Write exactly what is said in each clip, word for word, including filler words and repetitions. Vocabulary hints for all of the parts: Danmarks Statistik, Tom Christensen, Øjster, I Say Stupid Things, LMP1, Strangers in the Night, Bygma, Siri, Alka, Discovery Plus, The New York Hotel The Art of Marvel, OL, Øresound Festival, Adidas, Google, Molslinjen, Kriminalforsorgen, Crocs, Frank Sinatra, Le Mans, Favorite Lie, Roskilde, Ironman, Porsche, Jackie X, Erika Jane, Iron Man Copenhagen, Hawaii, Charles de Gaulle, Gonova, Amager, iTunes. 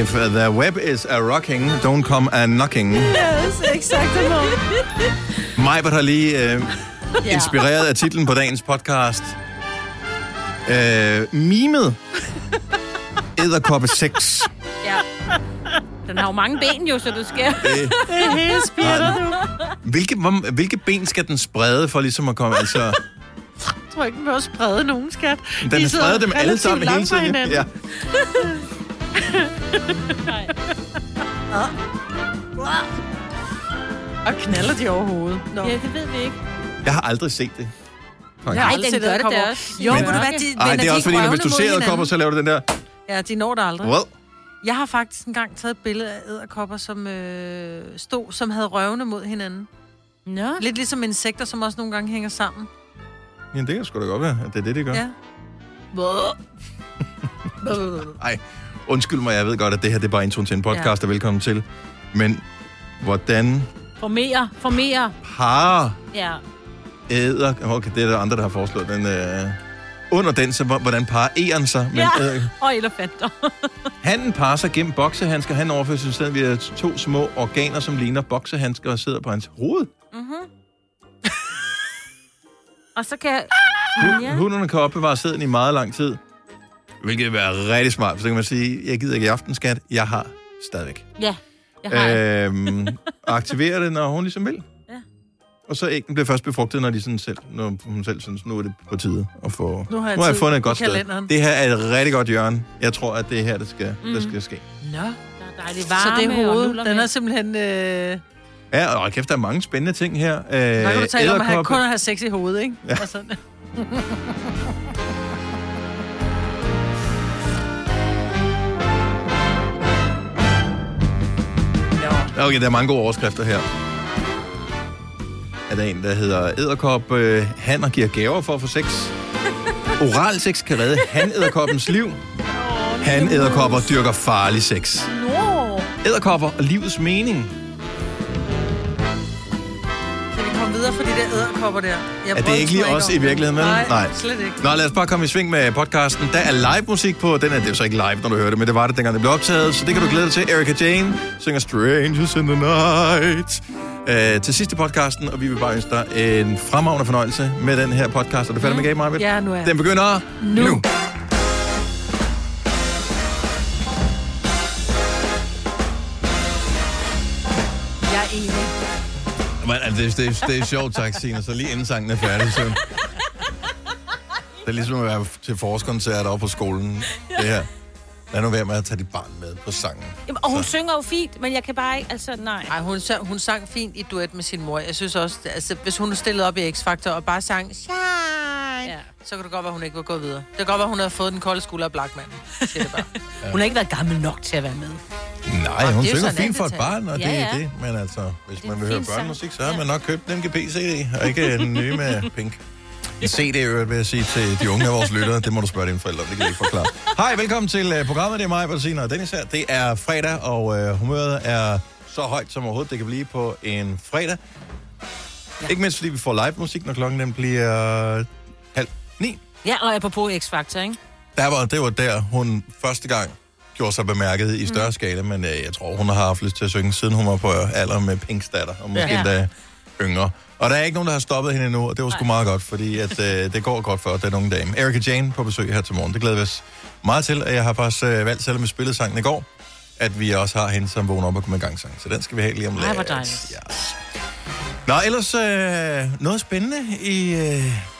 If the web is a rocking, don't come a knocking. Yes, exactly. Majbert har lige øh, inspireret af titlen på dagens podcast. Øh, mimet. Edderkoppe seks. Ja. Den har jo mange ben jo, så du skal. Det, det er hele spirter, du. Hvilke, hvilke ben skal den sprede for ligesom at komme? Altså... Jeg tror ikke, den bør sprede nogen, skat. Den De spreder dem alle sammen hele tiden. Ja. Og knalder de overhovedet? Nå. Ja, det ved vi ikke. Jeg har aldrig set det. Okay. Jeg har aldrig set det, det også. Jo, men, men, okay. de, ej, det er også fordi, når, hvis du ser edderkopper, så laver du den der... Ja, de når det aldrig. Well. Jeg har faktisk engang taget et billede af edderkopper, som øh, stod, som havde røvene mod hinanden. Nå. Lidt ligesom insekter, som også nogle gange hænger sammen. Ja, det kan sgu da godt være, at det er det, de gør. Ja. Ej, undskyld mig, jeg ved godt, at det her det er bare introen til en podcast, ja. Og velkommen til. Men hvordan... Formere, formere. Par. Ja. Æder... Okay, det er der andre, der har foreslået den... Øh... Under den, så hvordan parer æren sig? Men, ja, øh... og elefanter. Hannen parer sig gennem boksehandsker. Han overfører sig stedet via to små organer, som ligner boksehandsker og sidder på hans hoved. Mhm. Og så kan... Hun, hunderne kan opbevare sæden i meget lang tid. Hvilket vil være rigtig smart, for så kan man sige, jeg gider ikke i aften, skat. Jeg har stadigvæk. Ja, jeg har øhm, og aktiverer det, når hun ligesom vil. Ja. Og så æggen bliver først befrugtet, når, de sådan selv, når hun selv synes, nu er det på tide at få... Nu har jeg, nu har jeg fundet et godt sted. Det her er et rigtig godt hjørne. Jeg tror, at det er her, der skal, mm. der skal ske. Nå, der er dejligt varme. Så det er hovedet, den er simpelthen... Øh... Ja, og kæft, der er mange spændende ting her. Øh, der kan du tale om at have, kun at have sex i hovedet, ikke? Ja. Og sådan. Okay, der er mange gode overskrifter her. Er der en, der hedder edderkop, øh, hanner giver gaver for at få sex. Oral sex kan redde hanedderkoppens liv. Hanedderkopper dyrker farlig sex. Edderkopper og livets mening. Videre for de der æderkopper der. Jeg er det ikke lige os i virkeligheden? Nej, Nej, slet ikke. Nå, lad os bare komme i sving med podcasten. Der er live musik på. Den er det jo så ikke live, når du hører det, men det var det, dengang det blev optaget. Så det kan du glæde dig til. Erika Jane synger Strangers in the Night. Øh, til sidste podcasten, og vi vil bare ønske dig en fremragende fornøjelse med den her podcast. Er du færdig med gaben, Arvid? Ja, nu er jeg. Den begynder nu. nu. Jeg er enig. Men altså, det, det, det er sjovt, tak, Signe. Så lige inden sangen er færdig, så... Det er ligesom at være til forårskoncerter oppe på skolen. Det her. Lad nu være med at tage dit barn med på sangen. Jamen, og hun så. Synger jo fint, men jeg kan bare ikke... Altså, nej. Ej, hun, hun sang fint i duet med sin mor. Jeg synes også, altså, hvis hun stillede op i X-Factor og bare sang... Ja. Så kunne det godt være, hun ikke var gået videre. Det kan godt være, hun havde fået den kolde skulder af Blackman. Siger det bare. Ja. Hun har ikke været gammel nok til at være med. Nej, og hun synger fint for et barn, og ja, det er ja. det. Men altså, hvis man vil høre børnemusik, så har ja. man nok købt en M G P C D, og ikke den nye med Pink. En C D, vil jeg sige til de unge af vores lyttere. Det må du spørge dine forældre om, det kan jeg ikke forklare. Hej, velkommen til programmet. Det er mig, Bettina og Dennis her. Det er fredag, og øh, humøret er så højt som overhovedet det kan blive på en fredag. Ja. Ikke mindst, fordi vi får live musik, når klokken den bliver halv ni. Ja, og apropos X-Factor, ikke? Der var, det var der, hun første gang... gjorde sig bemærket i større mm. skala, men øh, jeg tror, hun har haft lyst til at synge, siden hun var på alder med Pinks datter, og måske ja. endda yngre. Og der er ikke nogen, der har stoppet hende endnu, og det var sgu meget godt, fordi at, øh, det går godt for den unge dame. Erika Jane på besøg her til morgen, det glæder vi os meget til, og jeg har faktisk øh, valgt, selvom vi spillede sangen i går, at vi også har hende, som vågner op og kommer i gang sang. Så den skal vi have lige om lidt. Ej, hvor dejligt. Yes. Nå, ellers øh, noget spændende i... Øh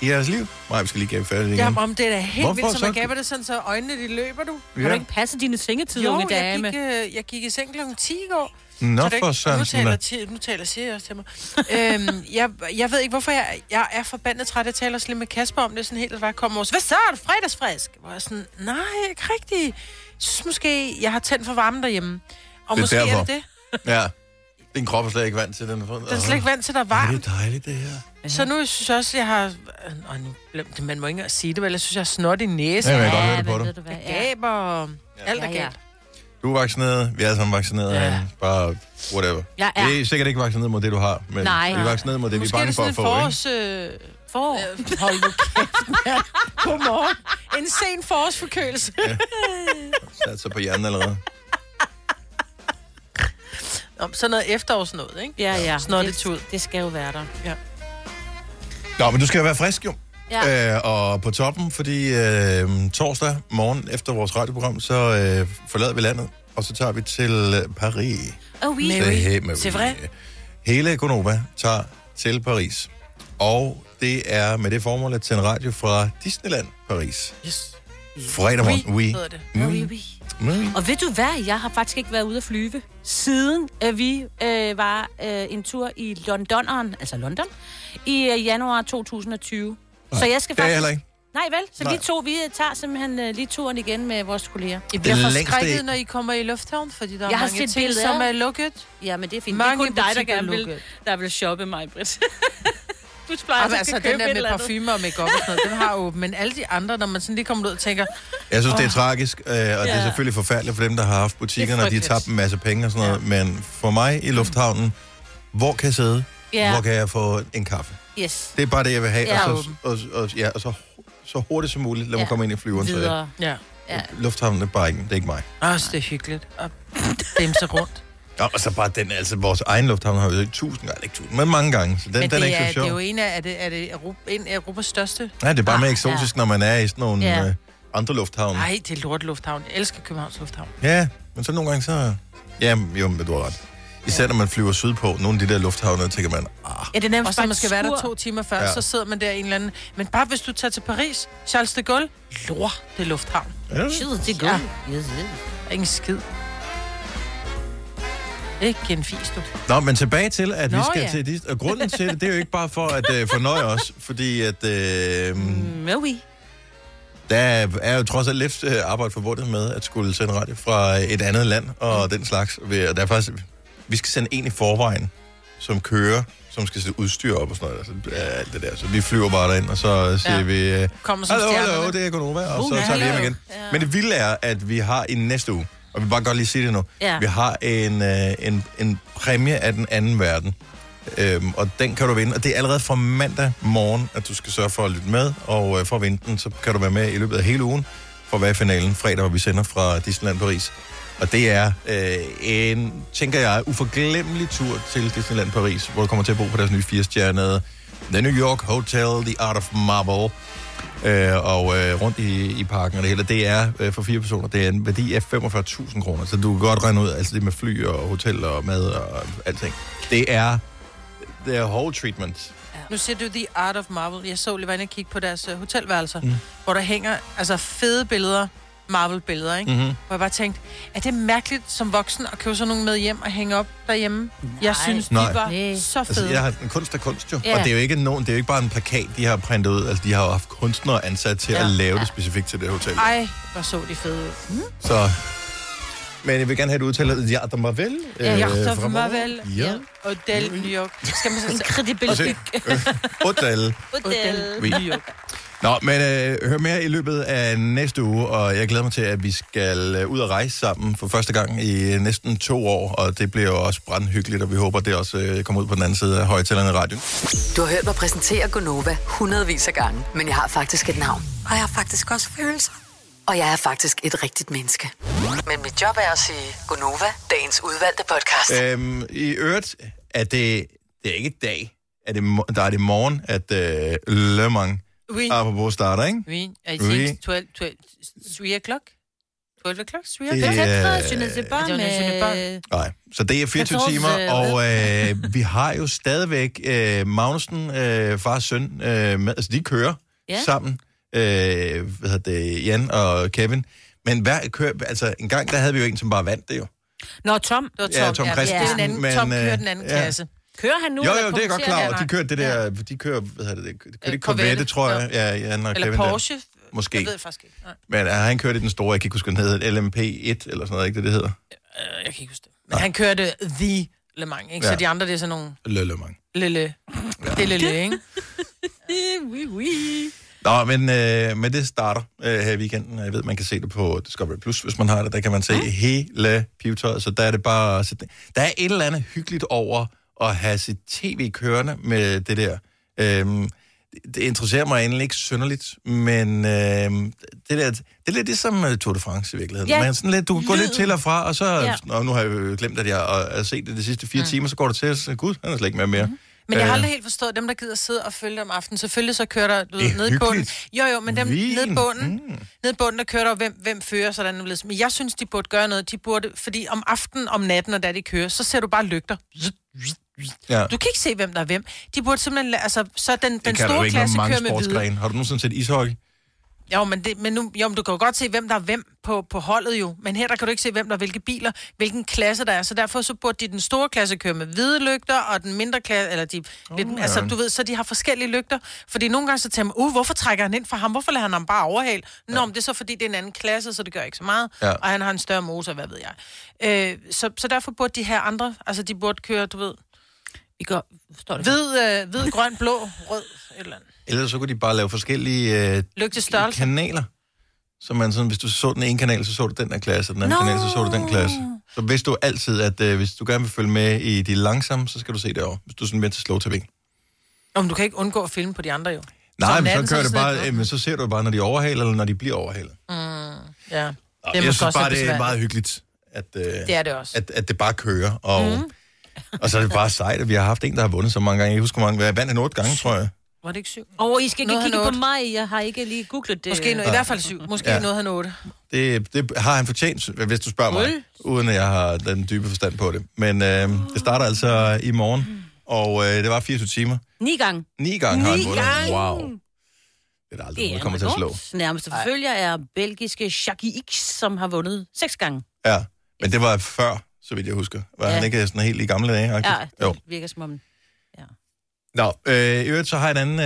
I jeres liv? Nej, vi skal lige gabe færdigt igen. Jamen, det er da helt Hvorfor, vildt, så man gaber det sådan, så øjnene de løber, du. Ja. Har du ikke passet dine sengetider, unge dame? Jo, jeg gik, jeg gik i seng klokken ti i går. Nå, så det, for sådan. Nu taler, t- nu taler Siri også til mig. øhm, jeg, jeg ved ikke, hvorfor jeg, jeg er forbandet træt. Jeg taler også lidt med Kasper om det, sådan helt, at jeg kommer over. Hvad så? Er du fredagsfrisk? Hvor jeg sådan, nej, ikke rigtigt. Jeg synes måske, jeg har tændt for varmen derhjemme. Og det måske derfor. Er det det. Ja. Din krop er slet ikke vant til den. Den er slet ikke vant til, der er varmt. Det er dejligt, det her. Ja. Så nu synes jeg også, jeg har... Åh, nu, man må ikke engang sige det, men jeg synes, jeg har snot i næsen. Ja, jeg kan godt høre det på dig. Jeg gaber og alt er galt. Du er vaccineret, vi er alle sammen vaccineret. Ja. Bare whatever. Ja, ja. Vi er sikkert ikke vaccineret mod det, du har, men nej. Vi er vaccineret mod det, måske vi er bange for at få. Måske er det sådan en forår... Øh, forår? Øh, hold nu kæft, ja. Godmorgen. En sen forårsforkølelse. Ja. Sat sig på hjernen allerede. Om sådan noget efterårsnåd, ikke? Ja, ja. Snottetud. Det, det skal jo være der. Ja. Nå, men du skal være frisk, jo. Ja. Øh, og på toppen, fordi øh, torsdag morgen efter vores radioprogram, så øh, forlader vi landet, og så tager vi til Paris. Oh, oui. C'est vrai. Hele Konoba tager til Paris. Og det er med det formål at sende radio fra Disneyland Paris. Yes. Fredag morgen. Oui. Oui. Oui. Oui. Mm. Og ved du hvad, jeg har faktisk ikke været ude at flyve, siden øh, vi øh, var øh, en tur i Londoneren, altså London, i øh, januar to tusind og tyve. Nej, så jeg skal faktisk... Det er nej vel, så nej. Vi to, vi tager simpelthen øh, lige turen igen med vores kolleger. I bliver forskrækket, når I kommer i lufthavn, fordi der jeg er mange ting, som er lukket. Ja, men det er fint. Mange det er kun dig, der gerne vil, der vil shoppe mig, Britt. Du plejer altså, altså den der med parfumer og make-up og sådan noget, den har jo, men alle de andre, når man sådan lige kommer ud og tænker... Jeg synes, oh. det er tragisk, øh, og ja. Det er selvfølgelig forfærdeligt for dem, der har haft butikkerne, og de har tabt en masse penge og sådan noget, ja. Men for mig i lufthavnen, hvor kan jeg sidde, yeah. hvor kan jeg få en kaffe? Yes. Det er bare det, jeg vil have, ja, og, så, og, og, ja, og så, så hurtigt som muligt, lad ja. Mig komme ind i flyveren. Så ja. Ja. Lufthavnen er bare ikke, det er ikke mig. Altså, det er hyggeligt at dæmse rundt. Ja, og så bare den, altså vores egen lufthavn har jo ikke tusind gange, ikke tusind, men mange gange, så den, den er ikke så sjov. Det er jo en af, er det, er det Europa, en af Europas største? Nej, det er bare ah, mere eksotisk, ja. Når man er i sådan nogle ja. øh, andre lufthavne. Nej, det er lort lufthavn. Jeg elsker Københavns Lufthavn. Ja, men så nogle gange så... Ja, jo, men du har ret. Især ja. Når man flyver sydpå, nogle af de der lufthavne, tænker man... Argh. Ja, det er nemlig bare man skal være der to timer før, ja. Så sidder man der i en eller anden... Men bare hvis du tager til Paris, Charles de Gaulle, lort, det er lufthavn. Ja. Charles de Gaulle. Ja. Yes, yes. Ingen skid. Ikke en fisk, du. Nå, men tilbage til, at Nå, vi skal ja. Til Disney. Og grunden til det, det er jo ikke bare for at øh, fornøje os, fordi at... Øh, mm, der er jo trods alt lidt arbejde forbundet med at skulle sende radio fra et andet land og mm. den slags. Og der er faktisk... Vi skal sende en i forvejen, som kører, som skal sætte udstyr op og sådan noget. Altså, alt det der. Så vi flyver bare derind, og så siger ja. Vi... Øh, hallo, hallo, det er Gunova, og uh, så tager vi hjem igen. Ja. Men det vilde er, at vi har i næste uge, og vi vil bare godt lige sige det nu. Ja. Vi har en, øh, en, en præmie af den anden verden, øhm, og den kan du vinde. Og det er allerede fra mandag morgen, at du skal sørge for at lytte med, og øh, for at vinde den, så kan du være med i løbet af hele ugen, for at være i finalen fredag, hvor vi sender fra Disneyland Paris. Og det er øh, en, tænker jeg, uforglemmelig tur til Disneyland Paris, hvor du kommer til at bo på deres nye firestjernede The New York Hotel The Art of Marvel. Øh, og øh, rundt i, i parken og det hele. Det er øh, for fire personer, det er en værdi af femogfyrre tusind kroner, så du kan godt regne ud, altså det med fly og hotel og mad og alting. Det er the whole treatment. Ja. Nu ser du The Art of Marvel. Jeg så lige ved at kigge på deres øh, hotelværelser, mm. hvor der hænger altså fede billeder, Marvel-billeder, ikke? Mm-hmm. Hvor jeg bare tænkte, er det mærkeligt som voksen at købe sådan nogle med hjem og hænge op derhjemme? Nej. Jeg synes, de Nej. Var Nej. Så fede. Altså, jeg har en kunst af kunst, jo. Yeah. Og det er jo ikke nogen, det er jo ikke bare en plakat, de har printet ud. Altså, de har jo haft kunstnere ansat til ja. At lave ja. Det specifikt til det hotel. Ej, hvor så de fede ud. Mm. Så... Men jeg vil gerne have det udtalt, ja, der må vel. Ja, der øh, må vel. Ja. Hotel New York. Skal man så kredibilitet. Hotel. Hotel New York. Nå, men øh, hør mere i løbet af næste uge, og jeg glæder mig til, at vi skal øh, ud og rejse sammen for første gang i øh, næsten to år, og det bliver jo også brandhyggeligt, og vi håber, det også øh, kommer ud på den anden side af højttalerne i radioen. Du har hørt mig præsentere Gonova hundredvis af gange, men jeg har faktisk et navn. Og jeg har faktisk også følelser. Og jeg er faktisk et rigtigt menneske. Men mit job er at sige Gonova, dagens udvalgte podcast. Øhm, I øvrigt er det, det er ikke dag, er det, der er det morgen, at øh, Le Mans Oui. Apropos starter, ikke? Oui. I oui. Think tolv o'clock? tolv o'clock? three o'clock? Det er... Je ne sais pas, mais... Nej, så det er fireogtyve timer, og øh, vi har jo stadigvæk øh, Magnussen, øh, fars søn, øh, med, altså de kører yeah. sammen, øh, hvad hedder det, Jan og Kevin, men hver kører, altså en gang, der havde vi jo en, som bare vandt det jo. Nå, Tom. Det var Tom. Ja, Tom Christensen. Ja, men, Tom kører den anden ja. Klasse. Kører han nu? Jo, jo, det er godt klart. De kører det der, ja. De kører, hvad hedder det, de kører det Corvette, tror jeg. Ja, ja, eller Kevin Porsche. Der. Måske. Jeg ved faktisk ikke. Nej. Men han kørte i den store, jeg kan ikke huske, den hedder L M P et, eller sådan noget, ikke det, det hedder? Jeg kan ikke huske det. Men nej. Han kørte The Le Mans, ikke? Ja. Så de andre, det er sådan nogle... Le Le Mans. Le Le. Ja. Det er Le Le, ikke? Oui, oui. Nå, men, øh, men det starter øh, her i weekenden. Jeg ved, man kan se det på Discovery Plus, hvis man har det. Der kan man se mm. hele pivetøjet, så der er det bare... Der er et eller andet hyggeligt over... at have sit tv kørende med det der. Øhm, det interesserer mig egentlig ikke synderligt, men øh, det, der, det er lidt det som Tour de France i virkeligheden. Ja. Men sådan lidt, du går lidt til og fra, og så, ja. Nå, nu har jeg glemt, at jeg har set det de sidste fire ja. timer, så går det til, og så, gud, han er slet ikke med mere. Mm-hmm. Men jeg har aldrig helt forstået dem, der gider sidde og følge om aftenen. Selvfølgelig så kører der du ved, ned i bunden. Jo, jo, men dem Vin. ned i bunden, mm. ned i bunden, der kører der, hvem, hvem fører sådan noget. Men jeg synes, de burde gøre noget. De burde, fordi om aftenen, om natten, og da de kører, så ser du bare lygter. Ja. Du kan ikke se, hvem der er hvem. De burde simpelthen, altså, så den, den store klasse kører med hvide. Har du nogensinde set ishockey? Jo, men, det, men nu, jo, men du kan jo godt se, hvem der er hvem på, på holdet jo. Men her der kan du ikke se, hvem der er hvilke biler, hvilken klasse der er. Så derfor så burde de den store klasse køre med hvide lygter, og den mindre klasse, eller de, oh, lidt, altså du ved, så de har forskellige lygter. Fordi nogle gange så tænker man, uh, hvorfor trækker han ind fra ham? Hvorfor lader han ham bare overhale? Nå, ja. Men det er så fordi, det er en anden klasse, så det gør ikke så meget. Ja. Og han har en større motor, hvad ved jeg. Øh, så, så derfor burde de her andre, altså de burde køre, du ved, vi går, forstår det hvid, øh, hvid, grøn, blå, rød, et eller andet. Ellers så kunne de bare lave forskellige øh, kanaler. Så man sådan, hvis du så den ene kanal, så så du den der klasse, og den anden no. kanal, så så du den klasse. Så hvis du altid, at øh, hvis du gerne vil følge med i de langsomme, så skal du se det over. Hvis du sådan mere til slow tv. Om du kan ikke undgå at filme på de andre jo. Nej, så men, natten, så kører så det bare, øh, men så ser du bare, når de overhaler, eller når de bliver overhalet. Mm, ja. Nå, jeg synes bare, det er meget hyggeligt, at, øh, det, er det, også. At, at det bare kører. Og, mm. og så er det bare sejt, at vi har haft en, der har vundet så mange gange. Jeg husker mange, jeg vandt en otte gange, tror jeg. Var det ikke syv? Åh, oh, I skal ikke noget kigge på mig. Jeg har ikke lige googlet det. Måske no- ja. I hvert fald syv. Måske ja. noget han otte. Det, det har han fortjent, hvis du spørger mig. Uden at jeg har den dybe forstand på det. Men øh, det starter altså i morgen. Og øh, det var fireogtyve timer. Ni gange. Ni gange har han vundet. Wow. Det er aldrig noget, der kommer til at slå. Nærmeste forfølger er belgiske Jackie X, som har vundet seks gange. Ja, men det var før, så vidt jeg husker. Var ja. han ikke sådan helt i gamle dage? Faktisk? Ja, det virker som om... Nå, øh, i øvrigt så har jeg en anden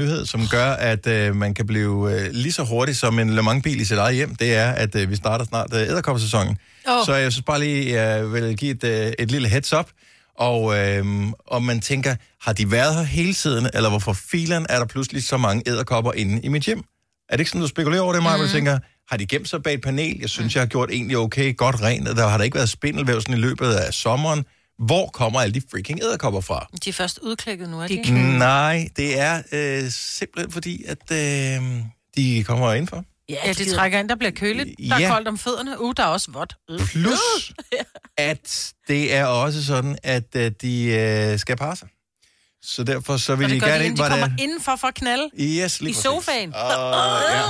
øh, nyhed, som gør, at øh, man kan blive øh, lige så hurtig som en Le Mans-bil i sit eget hjem. Det er, at øh, vi starter snart øh, edderkoppesæsonen. Oh. Så jeg synes bare lige, øh, vil give et, øh, et lille heads up. Og øh, om man tænker, har de været her hele tiden, eller hvorfor filen er der pludselig så mange edderkopper inde i mit hjem? Er det ikke sådan, du spekulerer over det, Maja, mm. du tænker, har de gemt sig bag et panel? Jeg synes, jeg har gjort egentlig okay, godt rent. Der har der ikke været spindelvævsen i løbet af sommeren. Hvor kommer alle de freaking edderkopper fra? De er først udklækket nu, er de? Nej, det er øh, simpelthen fordi, at øh, de kommer indenfor. Ja, ja, de trækker ind, der bliver køligt. Der ja. er koldt om fødderne. Uh, der er også vådt. Plus, at det er også sådan, at øh, de øh, skal parre sig. Så derfor så vil de gerne de ind, de kommer det... indenfor for at knalde yes, i sofaen. Og, ja.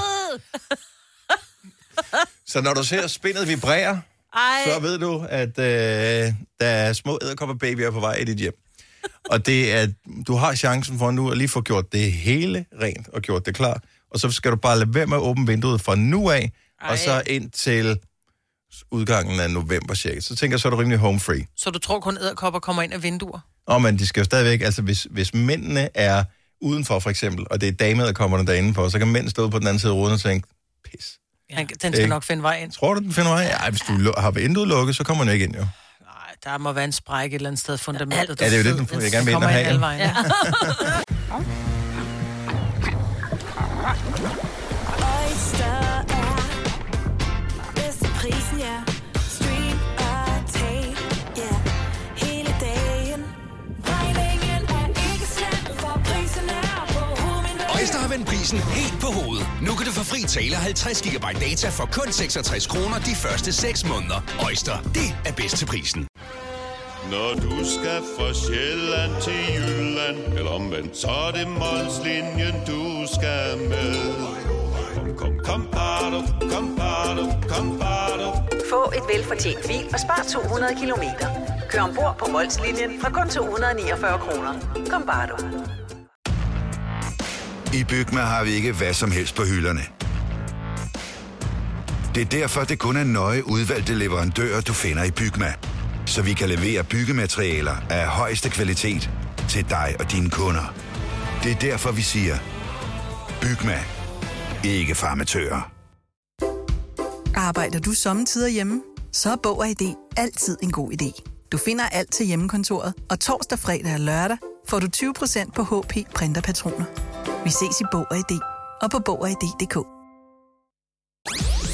Så når du ser spindet vibrerer, ej. Så ved du, at øh, der er små edderkopperbabyer på vej i dit hjem. Og det er, du har chancen for nu at lige få gjort det hele rent og gjort det klar. Og så skal du bare lade være med at åbne vinduet fra nu af, ej. Og så ind til udgangen af november cirka. Så tænker jeg, så er du rimelig home free. Så du tror kun edderkopper kommer ind af vinduer? Nå, men de skal jo stadigvæk, altså hvis, hvis mændene er udenfor for eksempel, og det er dameedderkopperne der er indenfor, så kan mænd stå på den anden side af ruden og tænke, pis. Ja. Den skal ikke. Nok finde vej ind. Tror du, den finder vej ind? Ej, hvis du har vinduet lukket, så kommer den ikke ind, jo. Nej, der må være en sprække et eller andet sted fundamentet. Ja, det er jo det, den får jeg gerne vil ind og have. Kommer ind ja. Øjster har vendt prisen helt på hovedet. Nu kan du få fri tale halvtreds gigabyte data for kun seksogtres kroner de første seks måneder. Øjster, det er bedst til prisen. Når du skal fra Sjælland til Jylland, eller omvendt, så er det Molslinjen, du skal med. Kom, kom, kom, bado, kom, bado, kom, bado. Få et velfortjent bil og spar to hundrede kilometer. Kør ombord på Molslinjen fra kun to hundrede niogfyrre kroner. Kom, bare du. I Bygma har vi ikke hvad som helst på hylderne. Det er derfor, det kun er nøje udvalgte leverandører, du finder i Bygma. Så vi kan levere byggematerialer af højeste kvalitet til dig og dine kunder. Det er derfor, vi siger, Bygma. Ikke farmatører. Arbejder du sommetider hjemme? Så er Bog og I D altid en god idé. Du finder alt til hjemmekontoret, og torsdag, fredag og lørdag får du tyve procent på H P printerpatroner. Vi ses i Bog og I D og på Bog og I D punktum d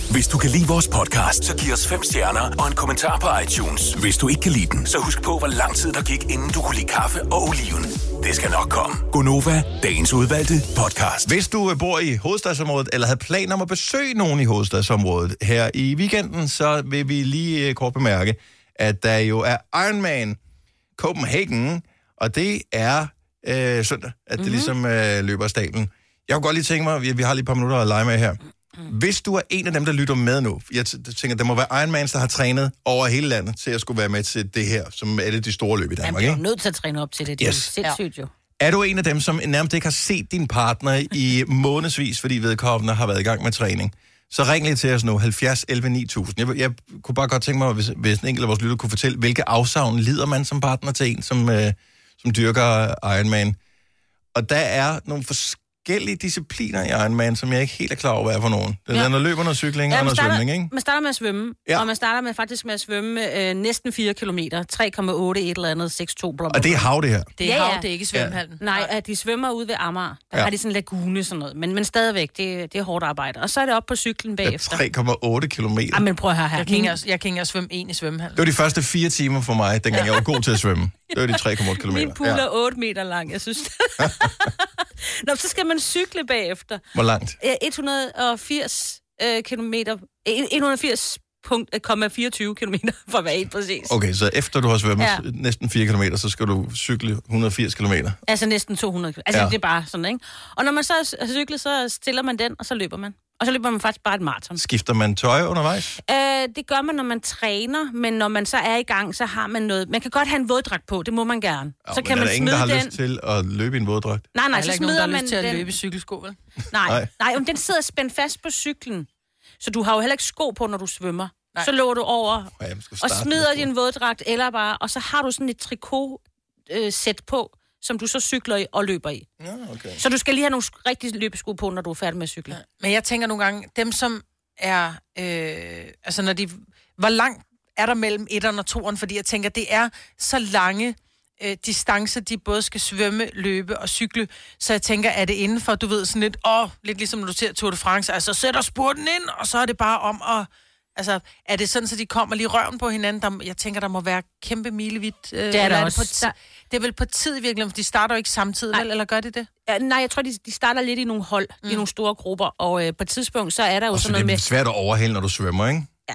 k. Hvis du kan lide vores podcast, så giv os fem stjerner og en kommentar på iTunes. Hvis du ikke kan lide den, så husk på, hvor lang tid der gik, inden du kunne lide kaffe og oliven. Det skal nok komme. Gonova, dagens udvalgte podcast. Hvis du bor i hovedstadsområdet, eller havde planer om at besøge nogen i hovedstadsområdet her i weekenden, så vil vi lige kort bemærke, at der jo er Iron Man Copenhagen, og det er øh, søndag, at det mm-hmm. ligesom øh, løber af stablen. Jeg kunne godt lige tænke mig, vi, vi har lige et par minutter at lege med her. Hvis du er en af dem, der lytter med nu, jeg tænker, der må være Ironmans, der har trænet over hele landet til at skulle være med til det her, som alle de store løb i Danmark. Jamen, du er nødt til at træne op til det. Det yes. er sindssygt jo. Er du en af dem, som nærmest ikke har set din partner i månedsvis, fordi vedkommende har været i gang med træning, så ring lige til os nu, halvfjerds elleve ni tusind. Jeg, jeg kunne bare godt tænke mig, hvis, hvis en enkelt af vores lytter kunne fortælle, hvilke afsavn lider man som partner til en, som, øh, som dyrker Ironman. Og der er nogle forskellige forskellige discipliner i Ironman, som jeg ikke helt er klar over, hvad er for nogen. Det er ja. noget løber, noget cykling, ja, og noget starter, svømning, ikke? Man starter med at svømme, ja. og man starter med faktisk med at svømme øh, næsten fire kilometer, tre komma otte et eller andet, seks komma to. Blå, blå. Og det er hav, det her? Det er ja, hav, det er ikke svømmehallen. Ja. Nej, at de svømmer ude ved Amager. Der ja. har de sådan en lagune sådan noget, men, men stadigvæk, det, det er hårdt arbejde. Og så er det op på cyklen bagefter. Ja, tre komma otte kilometer. Ej, men prøv at høre her. Jeg kan ikke engang jeg jeg svømme en i svømmehallen. Det var de første fire timer for mig, dengang jeg var god til at svømme. Det var de tre komma otte kilometer. Min pool er ja. otte meter lang, jeg synes. Nå, så skal man cykle bagefter. Hvor langt? et hundrede og firs øh, kilometer. et hundrede og firs komma fireogtyve kilometer, for at være helt præcis. Okay, så efter du har svømmet ja. næsten fire kilometer, så skal du cykle hundrede og firs kilometer. Altså næsten to hundrede kilometer. Altså ja. det er bare sådan, ikke? Og når man så har cyklet, så stiller man den, og så løber man. Og så løber man faktisk bare et maraton. Skifter man tøj undervejs? Øh, det gør man, når man træner, men når man så er i gang, så har man noget... Man kan godt have en våddragt på, det må man gerne. Jo, så kan man smide den... Men er der ingen, der har lyst til at løbe i en våddragt? Nej, nej, så smider man den... Der er ikke nogen, der har lyst til at løbe i cykelsko, vel? Nej, nej, nej, men den sidder spændt fast på cyklen. Så du har jo heller ikke sko på, når du svømmer. Nej. Så lå du over oh, ja, og smider din våddragt, eller bare... Og så har du sådan et trikot-sæt på, som du så cykler i og løber i. Ja, okay. Så du skal lige have nogle rigtige løbesko på, når du er færdig med at cykle. Ja. Men jeg tænker nogle gange, dem som er... Øh, altså, når de... Hvor langt er der mellem etteren og toeren? Fordi jeg tænker, det er så lange øh, distancer, de både skal svømme, løbe og cykle. Så jeg tænker, er det inden for, du ved, sådan lidt... Åh, lidt ligesom når du ser Tour de France. Altså, sætter spurten ind, og så er det bare om at... Altså, er det sådan, så de kommer lige røven på hinanden? Der, jeg tænker, der må være kæmpe milevidt... Øh, det er der også. T- det er vel på tid i virkeligheden, for de starter jo ikke samtidig, vel? Eller gør de det? Ja, nej, jeg tror, de, de starter lidt i nogle hold, mm. i nogle store grupper. Og øh, på et tidspunkt, så er der jo og sådan noget med... det er svært at overhale, når du svømmer, ikke? Ja.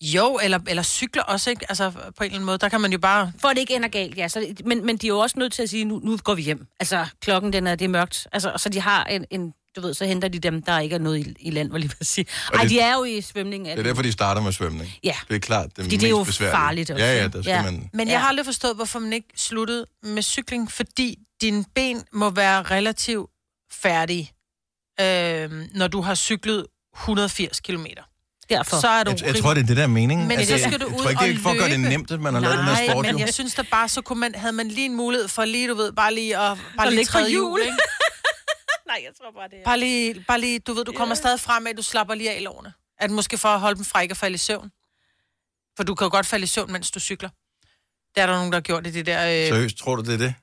Jo, eller, eller cykler også, ikke? Altså, på en eller anden måde, der kan man jo bare... For det ikke ender galt, ja. Så, men, men de er jo også nødt til at sige, nu, nu går vi hjem. Altså, klokken, den er, det er mørkt. Altså, så de har en... en du ved, så henter de dem, der ikke er noget i, i land, var lige ved at sige. Ej, de er jo i svømning. Det er derfor, de starter med svømning. Ja. Det er klart, det er fordi mest det er jo besværligt. Farligt også. Ja, ja, der skal ja. man... Men jeg ja. har aldrig forstået, hvorfor man ikke sluttede med cykling, fordi dine ben må være relativt færdige, øh, når du har cyklet hundrede og firs kilometer. Derfor. Så er du jeg, jeg tror, det er det der mening. Men altså, så skal du ud og løbe. For at gøre det nemt, at man har lavet den her sport. Nej, men jeg synes da bare, så kunne man, havde man lige en mulighed for lige, du ved, bare lige at bare lige træde hjul, ikke? Nej, jeg tror bare, det er... Bare lige, bare lige du ved, du kommer yeah. stadig frem med, at du slapper lige af lårene. At måske for at holde dem fra ikke at falde i søvn. For du kan jo godt falde i søvn, mens du cykler. Der er der nogen, der har gjort det, det der... Øh... Seriøst, tror du, det er det?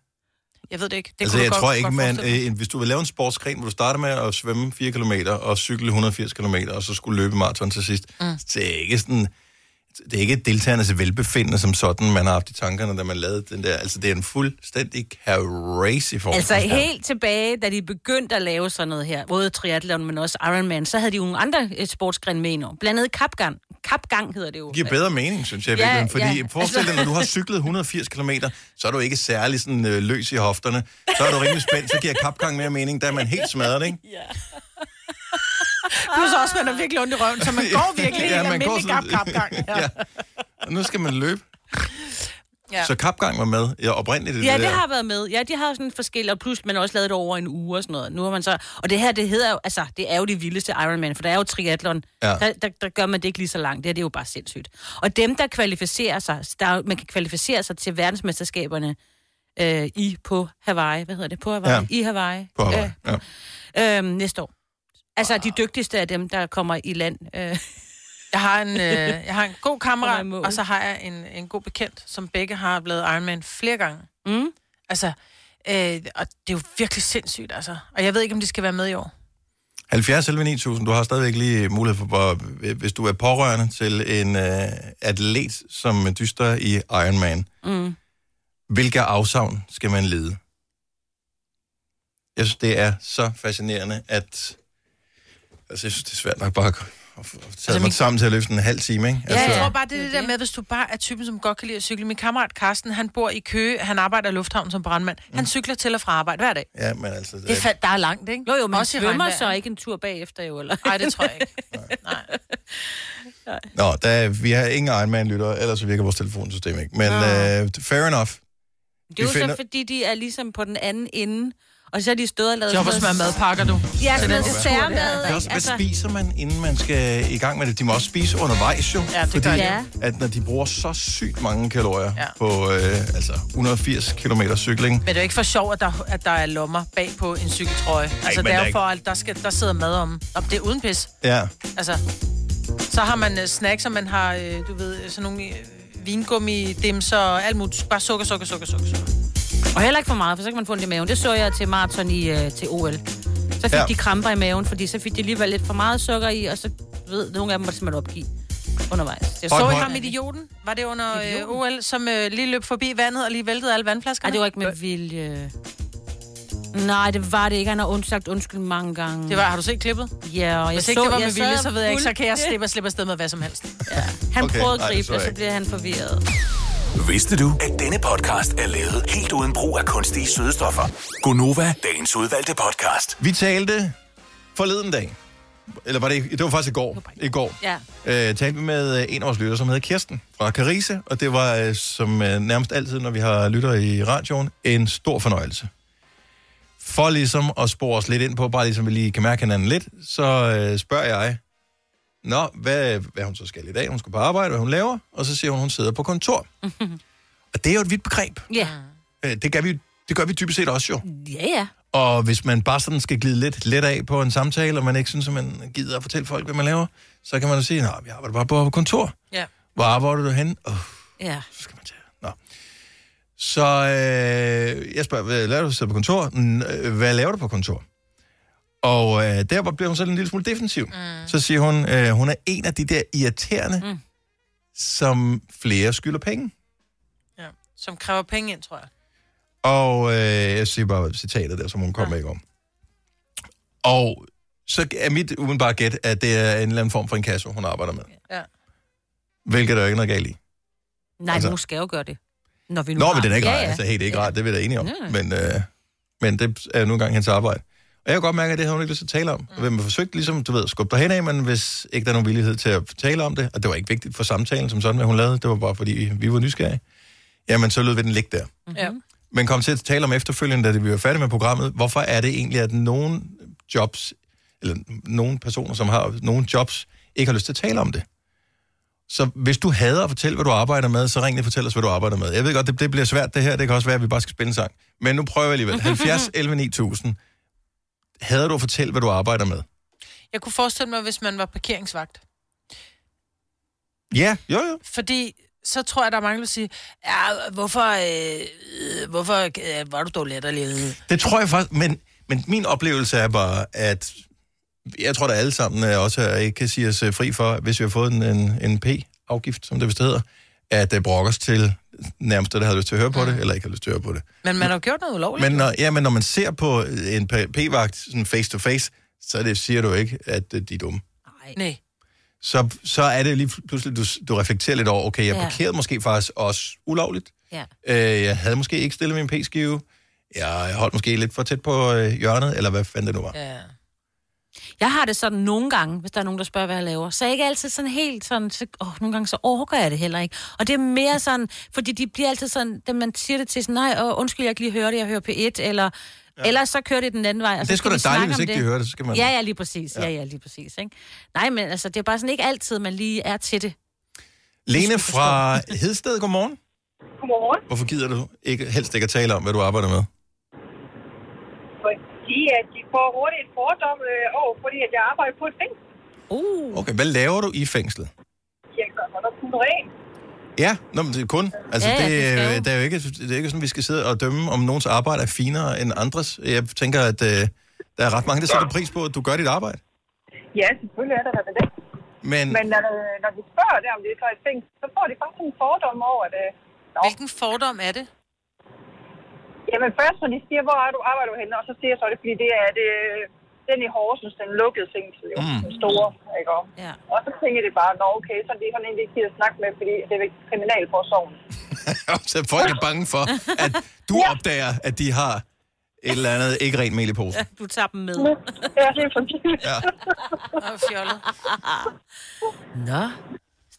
Jeg ved det ikke. Det altså, jeg godt, tror ikke, man... Øh, hvis du vil lave en sportsgren, hvor du starter med at svømme fire kilometer og cykle hundrede og firs kilometer, og så skulle løbe maraton til sidst, mm. så det er ikke sådan... Det er ikke deltagernes velbefindende som sådan, man har haft i tankerne, da man lavede den der. Altså, det er en fuldstændig race i forhold til. Altså, helt tilbage, da de begyndte at lave sådan noget her, både triathlon, men også Ironman, så havde de jo nogle andre sportsgrene med endnu. Blandt andet kapgang. Kapgang hedder det jo. Det giver bedre mening, synes jeg, ja, fordi ja. forestil dig, når du har cyklet hundrede og firs kilometer, så er du ikke særlig sådan øh, løs i hofterne. Så er du rimelig spændt, så giver kapgang mere mening, da man helt smadret, ikke? Ja. Plus også, man er virkelig ondt i røven, så man går virkelig ja, i en almindelig kapgang. Ja. Ja. Og nu skal man løbe. Ja. Så kapgang var med, ja, oprindeligt. Ja, det, det har været med. Ja, de har sådan forskellige, og plus man har også lavet det over en uge og sådan noget. Nu har man så, og det her, det hedder jo, altså, det er jo det vildeste Ironman, for der er jo triathlon. Ja. Der, der, der gør man det ikke lige så langt. Det her, det er jo bare sindssygt. Og dem, der kvalificerer sig, der, man kan kvalificere sig til verdensmesterskaberne, øh, i på Hawaii. Hvad hedder det? På Hawaii? Ja. I Hawaii. På Hawaii, øh, ja. øh, næste år. Altså, de dygtigste af dem, der kommer i land. Jeg har en, øh, jeg har en god kammerat, og så har jeg en, en god bekendt, som begge har blevet Ironman flere gange. Mm. Altså, øh, og det er jo virkelig sindssygt, altså. Og jeg ved ikke, om de skal være med i år. halvfjerds elleve ni tusind, du har stadigvæk lige mulighed for, hvis du er pårørende til en øh, atlet, som dyster i Iron Man. Mm. Hvilke afsavn skal man lede? Jeg synes, det er så fascinerende, at... Altså, jeg synes, det er svært nok bare at tage altså, mig sammen til at løfte en halv time, ikke? Altså... Ja, jeg tror bare, det er det der med, hvis du bare er typen, som godt kan lide at cykle. Min kammerat Carsten, han bor i Køge, han arbejder i lufthavnen som brandmand. Han cykler til og fra arbejde hver dag. Ja, men altså... Det er fa- der er langt, ikke? Jo, jo, men også svømmer så ikke en tur bagefter, jo, eller? Nej, det tror jeg ikke. Nej. Nej. Nå, der, vi har ingen Ironman-lytter, ellers virker vores telefonsystem ikke. Men uh, fair enough. Det er jo finder... så, fordi de er ligesom på den anden ende. Og så er de stået og lavet... Så hvorfor smager madpakker, du? Ja, så man skal sære mad. Hvad spiser man, inden man skal i gang med det? De må også spise undervejs, jo. Ja, det fordi, ja. At når de bruger så sygt mange kalorier ja. på øh, altså et hundrede og firs kilometer cykling... Men det er jo ikke for sjov, at der, at der er lommer bag på en cykeltrøje. Nej, altså derfor, at der, skal, der sidder mad om. Og det er uden pis. Ja. Altså, så har man øh, snacks, og man har, øh, du ved, sådan nogle øh, vingummi-dimser og alt muligt. Bare sukker, sukker, sukker, sukker, sukker. Og heller ikke for meget, for så kan man få det i maven. Det så jeg til maraton i øh, til O L. Så fik ja. de kramper i maven, fordi så fik de alligevel lidt for meget sukker i, og så ved nogle af dem måtte simpelthen opgive undervejs. Jeg så jeg ham idioten, var det under øh, O L, som øh, lige løb forbi vandet og lige væltede alle vandflaskerne? Nej, det var ikke med vilje. Nej, det var det ikke. Han har und- sagt undskyld mange gange. Det var, har du set klippet? Ja, og jeg så... Hvis ikke så, det var med vilje, så ved jeg ikke, så kan jeg slippe, slippe afsted med hvad som helst. Ja. Han okay. prøvede at gribe, og så blev han forvirret. Vidste du, at denne podcast er lavet helt uden brug af kunstige sødestoffer? Gonova, dagens udvalgte podcast. Vi talte forleden dag, eller var det, det var faktisk i går, i går ja. øh, talte vi med en af vores lytter, som hedder Kirsten fra Karise, og det var som nærmest altid, når vi har lytter i radioen, en stor fornøjelse. For ligesom at spore os lidt ind på, bare ligesom vi lige kan mærke hinanden lidt, så øh, spørger jeg, nå, hvad, hvad hun så skal i dag? Hun skal på arbejde, hvad hun laver. Og så siger hun, hun sidder på kontor. Og det er jo et vidt begreb. Ja. Yeah. Det gør vi, det gør vi dybest set også jo. Ja, yeah, ja. Yeah. Og hvis man bare sådan skal glide lidt let af på en samtale, og man ikke synes, at man gider at fortælle folk, hvad man laver, så kan man jo sige, nej, jeg arbejder bare på kontor. Ja. Yeah. Hvor arbejder du henne? Åh, oh, yeah. Så skal man tage. Nå. Så øh, jeg spørger, hvad laver du, sidder på kontor? Hvad laver du på kontor? Og øh, der bliver hun selv en lille smule defensiv. Mm. Så siger hun, øh, hun er en af de der irriterende, mm. som flere skylder penge. Ja, som kræver penge ind, tror jeg. Og øh, jeg siger bare citatet der, som hun kom ja. med ikke om. Og så er mit udenbare gæt, at det er en eller anden form for en kasse, hun arbejder med. Ja. Hvilket der jo ikke noget galt i. Nej, altså, nu skal jo gøre det. Når vi nu nå, har. Men den er ikke ja, rart. Ja. Altså, hey, det er ikke ja. rart, det vil jeg da enige om. Ja. Men, øh, men det er jo nogle gange hans arbejde. Og jeg kan godt mærke, at det har hun ikke lyst til at tale om. Og man forsøgte ligesom, du ved, at skubbe dig hen af, men hvis ikke der er nogen villighed til at tale om det, og det var ikke vigtigt for samtalen som sådan, hvad hun lavede, det var bare fordi, vi var nysgerrige, jamen så lød vi den ligge der. Mm-hmm. Men kom til at tale om efterfølgende, da vi var færdige med programmet, hvorfor er det egentlig, at nogle jobs, eller nogle personer, som har nogle jobs, ikke har lyst til at tale om det? Så hvis du hader at fortælle, hvad du arbejder med, så ring lige og fortæl os, hvad du arbejder med. Jeg ved godt, det, det bliver svært det her, det kan også være, at vi bare skal spille en sang. Men nu prøver jeg alligevel. halvfjerds elleve ni tusind. Hader du at fortælle, hvad du arbejder med? Jeg kunne forestille mig, hvis man var parkeringsvagt. Ja, jo jo. Fordi så tror jeg, der er mange, der siger, ja, hvorfor, øh, hvorfor øh, var du dog letterlig? Det tror jeg faktisk, men, men min oplevelse er bare, at jeg tror, der alle sammen også kan sige os fri for, hvis vi har fået en, en, en P-afgift, som det vist hedder, at det brokker os til nærmest, der havde lyst til at høre på det, eller ikke havde lyst til at høre på det. Men man har jo gjort noget ulovligt. Men når, ja, men når man ser på en p-vagt sådan face-to-face, så det, siger du ikke, at de er dumme. Nej. Så, så er det lige pludselig, du, du reflekterer lidt over, okay, jeg ja. parkerede måske faktisk også ulovligt. Ja. Øh, jeg havde måske ikke stillet min p-skive. Jeg holdt måske lidt for tæt på hjørnet, eller hvad fanden det nu var. Ja. Jeg har det sådan nogle gange, hvis der er nogen, der spørger, hvad jeg laver. Så jeg ikke altid sådan helt sådan, så, åh, nogle gange så overgår jeg det heller ikke. Og det er mere sådan, fordi de bliver altid sådan, da man siger det til sådan, nej, åh, undskyld, jeg kan lige høre det, jeg hører P et, eller ja. ellers så kører det den anden vej. Men det er sgu da dejligt, hvis ikke de hører det, så skal man... Ja, ja, lige præcis. Ja, ja, ja lige præcis. Ikke? Nej, men altså, det er bare sådan ikke altid, man lige er til det. Lene fra Hedsted, godmorgen. Godmorgen. Hvorfor gider du ikke, helst ikke at tale om, hvad du arbejder med? Fordi at de får hurtigt en fordom øh, over, fordi at jeg arbejder på et fængsel. Uh. Okay, hvad laver du i fængslet? Jeg gør godt nok kun rent. Ja, nå, men det er kun. Altså, ja, det, det, det er jo ikke, det er ikke sådan, vi skal sidde og dømme, om nogens arbejde er finere end andres. Jeg tænker, at øh, Der er ret mange, der sætter pris på, at du gør dit arbejde. Ja, selvfølgelig er der da det. Men, Men når, når vi spørger der, om det er så et ting, så får de faktisk en fordom over det. Nå. Hvilken fordom er det? Jamen først, når de siger, hvor er du, arbejder du henne, og så siger jeg så det, fordi det er det, den i Horsens, den lukkede fængsel, jo, mm. den store, ikke også? Ja. Og så tænker det bare, nå okay, så er det sådan en, det ikke gider at snakke med, fordi det er jo kriminalforsorgen. Så folk er bange for, at du ja. opdager, at de har et eller andet ikke rent mel i posen. Ja, du tager dem med. Ja, det er for vildt. Ja. Åh, fjollet. Nå.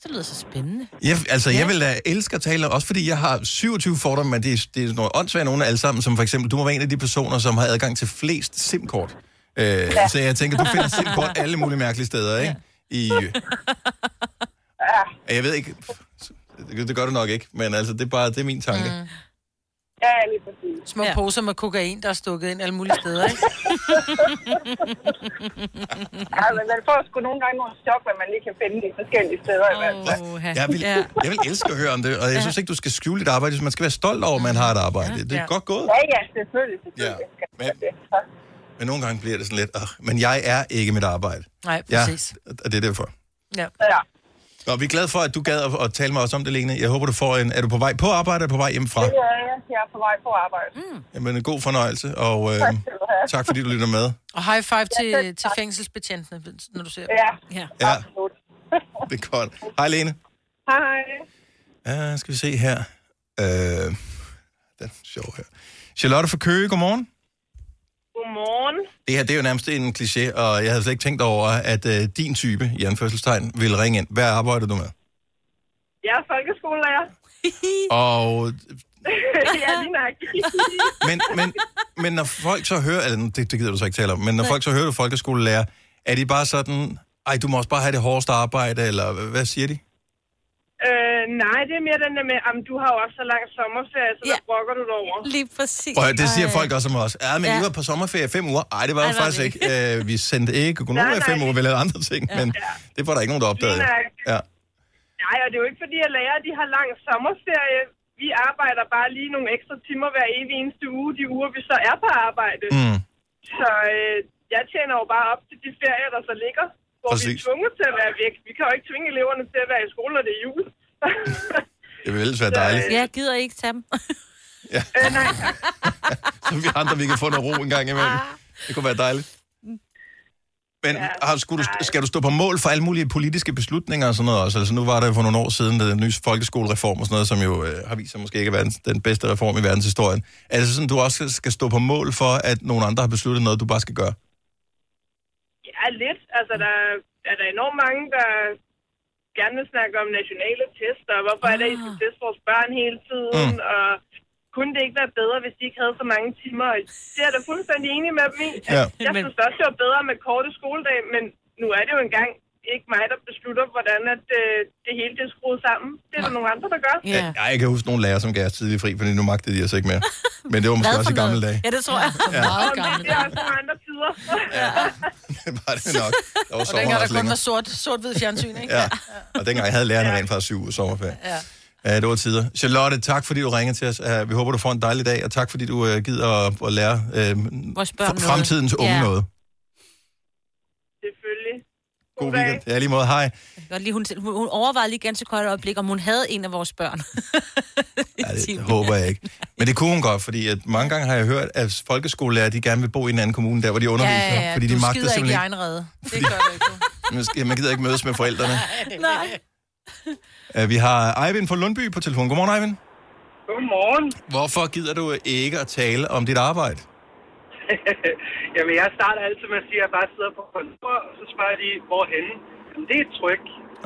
Det lyder så spændende. Jeg, altså, ja. jeg vil da elske at tale, også fordi jeg har syvogtyve fordomme, men det er, det er noget åndssvagt nogen alle sammen, som for eksempel, du må være en af de personer, som har adgang til flest SIM-kort. Øh, ja. Så jeg tænker, du finder SIM-kort alle mulige mærkelige steder, ikke? I, ja. Jeg ved ikke, det gør du nok ikke, men altså, det er bare, det er min tanke. Mm. Ja, lige præcis. Små ja. poser med kokain, der er stukket ind alle mulige steder, ikke? Ja, men man får sgu nogle gange nogle chok, hvad man lige kan finde de forskellige steder. Oh, i hvert fald. Jeg, vil, ja. jeg vil elske at høre om det, og jeg synes ikke, du skal skjule dit arbejde. Man skal være stolt over, at man har et arbejde. Ja. Det er ja. godt gået. Ja, ja, selvfølgelig. selvfølgelig. Ja. Men, men nogle gange bliver det sådan lidt, øh, men jeg er ikke mit arbejde. Nej, præcis. Ja, og det er derfor. Ja. ja. Nå, vi er glade for, at du gad at tale med os om det, Lene. Jeg håber, du får en... Er du på vej på arbejde eller på vej hjemmefra? Ja, ja, jeg er på vej på arbejde. Mm. Jamen, en god fornøjelse, og øh, tak, tak fordi du lytter med. Og high five til, ja, til fængselsbetjentene, når du ser dem. Ja, ja, absolut. Det er godt. Hej, Lene. Hej. Ja, skal vi se her. Øh, den er sjov her. Charlotte fra Køge, godmorgen. Godmorgen. Det her, det er jo nærmest en kliché, og jeg havde slet ikke tænkt over, at øh, din type, i anførselstegn, ville ringe ind. Hvad arbejder du med? Jeg er folkeskolelærer. Og... ja, lige nok. men, men, men når folk så hører... Altså, det, det gider du så ikke tale om, men når folk så hører, du folkeskolelærer, er de bare sådan, ej, du må også bare have det hårdeste arbejde, eller hvad siger de? Øh, nej, det er mere den der med, jamen, du har jo også så lang sommerferie, så ja. der brokker du dig over. Lige præcis. Og det siger folk også om os. Ja, men I var på sommerferie i fem uger. Ej, det var jo faktisk ikke. Øh, vi sendte ikke økonomer i fem uger, vi lavede andre ting, ja. men ja. det var der ikke nogen, der opdagede. Ja. Nej, og det er jo ikke fordi, at lærere, de har lang sommerferie. Vi arbejder bare lige nogle ekstra timer hver evig eneste uge, de uger, vi så er på arbejde. Mm. Så øh, jeg tjener jo bare op til de ferier, der så ligger. Hvor Præcis. vi er tvunget til at være væk. Vi kan jo ikke tvinge eleverne til at være i skole, når det er jul. Det vil ellers være dejligt. Så, øh... Jeg gider ikke tage dem. Ja. Øh, nej. Så vi andre, vi kan få noget ro en gang imellem. Det kunne være dejligt. Men ja, skulle du, skal du stå på mål for alle mulige politiske beslutninger og sådan noget også? Altså nu var der for nogle år siden den nye folkeskolereform og sådan noget, som jo øh, har vist sig måske ikke at være den bedste reform i verdenshistorien. Er det sådan, du også skal stå på mål for, at nogle andre har besluttet noget, du bare skal gøre? Ja, lidt. Altså, der er der enormt mange, der gerne vil snakke om nationale tester, og hvorfor ah. er det, I skal teste vores børn hele tiden, mm. og kunne det ikke være bedre, hvis de ikke havde så mange timer? Det er da fuldstændig enig med dem i. Ja. Jeg synes også, det var bedre med korte skoledag, men nu er det jo engang ikke mig, der beslutter, hvordan at, øh, det hele det er skruet sammen. Det er der nogle andre, der gør. Ja. Ja, jeg kan huske nogle lærere, som gav os tidlig fri, fordi nu magtede de altså ikke mere. Men det var måske også i gamle dage. Ja, det tror jeg. Ja. Meget gamle dage. Det er også nogle andre tider. Ja. Det var det nok. Der var og dengang der kun var sort, sort-hvid fjernsyn, ikke? Ja, og dengang jeg havde lærerne rent fra syv uger sommerferie. Ja. Ja, det var tider. Charlotte, tak fordi du ringede til os. Vi håber, du får en dejlig dag, og tak fordi du gider at, at lære øh, fremtidens unge ja. noget. God weekend. Ja, lige måde. Hej. Lige, hun, hun overvejede lige ganske kort øjeblik, om hun havde en af vores børn. Ja, det, det håber jeg ikke. Men det kunne hun godt, fordi at mange gange har jeg hørt, at folkeskolelærer, de gerne vil bo i en anden kommune, der hvor de underviser. Ja, ja, ja. Fordi de magter skider ikke i egen rede. Det gør det ikke. Man gider ikke mødes med forældrene. Nej. Nej. Vi har Eivind fra Lundby på telefon. Godmorgen, Eivind. Godmorgen. Hvorfor gider du ikke at tale om dit arbejde? Jamen, jeg starter altid med at sige, at jeg bare sidder på kontor, og så spørger de, hvorhenne? Jamen, det er et tryk.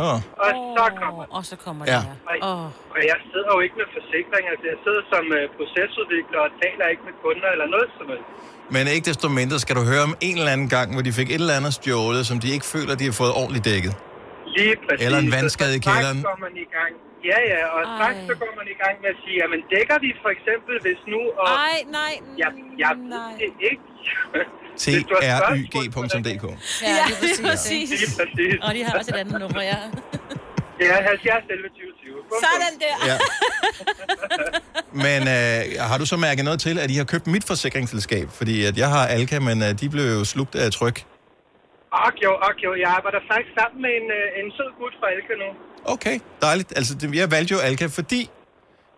Oh. Og så kommer det. Og så kommer det, ja. Og, oh. og jeg sidder jo ikke med forsikring. Altså, jeg sidder som uh, procesudvikler og taler ikke med kunder eller noget som helst. Men ikke desto mindre skal du høre om en eller anden gang, hvor de fik et eller andet stjålet, som de ikke føler, de har fået ordentligt dækket. Lige præcis. Eller en vandskade i kælderen. Så kommer man i gang. Ja, ja, og straks så går man i gang med at sige, jamen dækker vi for eksempel, hvis nu... Og... Ej, nej, ja, jeg nej. Jeg ved ikke. T R Y G punktum D K Ja, det er præcis. Ja. Ja. præcis. Og de har også et andet nummer, ja. Det er halvfjerds elleve tyve tyve Sådan der. Ja. Men øh, har du så mærket noget til, at I har købt mit forsikringsselskab? Fordi at jeg har Alka, men øh, de blev jo slugt af tryk. Ok jo, ok jo. Jeg arbejder faktisk sammen med en, øh, en sød gut fra Alka nu. Okay, dejligt. Altså, det, jeg valgte jo Alka, fordi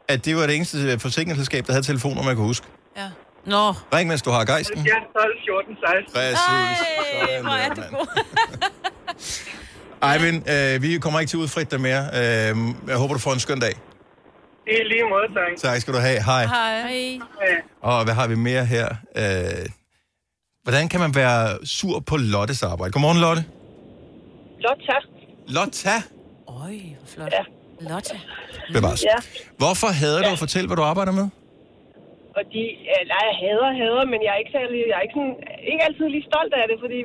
at det var det eneste forsikringsselskab, der havde telefoner, man kunne huske. Ja. Nå. Ring, mens du har gejsten. Ja, tolv, fjorten, seksten. Præcis. Ej, hvor er du god. Eivind, øh, vi kommer ikke til at udfritte dig mere. Øh, jeg håber, du får en skøn dag. I lige måde, tak. Tak skal du have. Hej. Hej. Og hvad har vi mere her? Øh, hvordan kan man være sur på Lottes arbejde? Godmorgen, Lotte. Lotta. Lotta? Øj, hvor flot. Ja. Lotta. Bevares. Ja. Hvorfor hader du at fortælle, hvad du arbejder med? Fordi, nej, jeg hader, hader, men jeg er, ikke, særlig, jeg er ikke, sådan, ikke altid lige stolt af det, fordi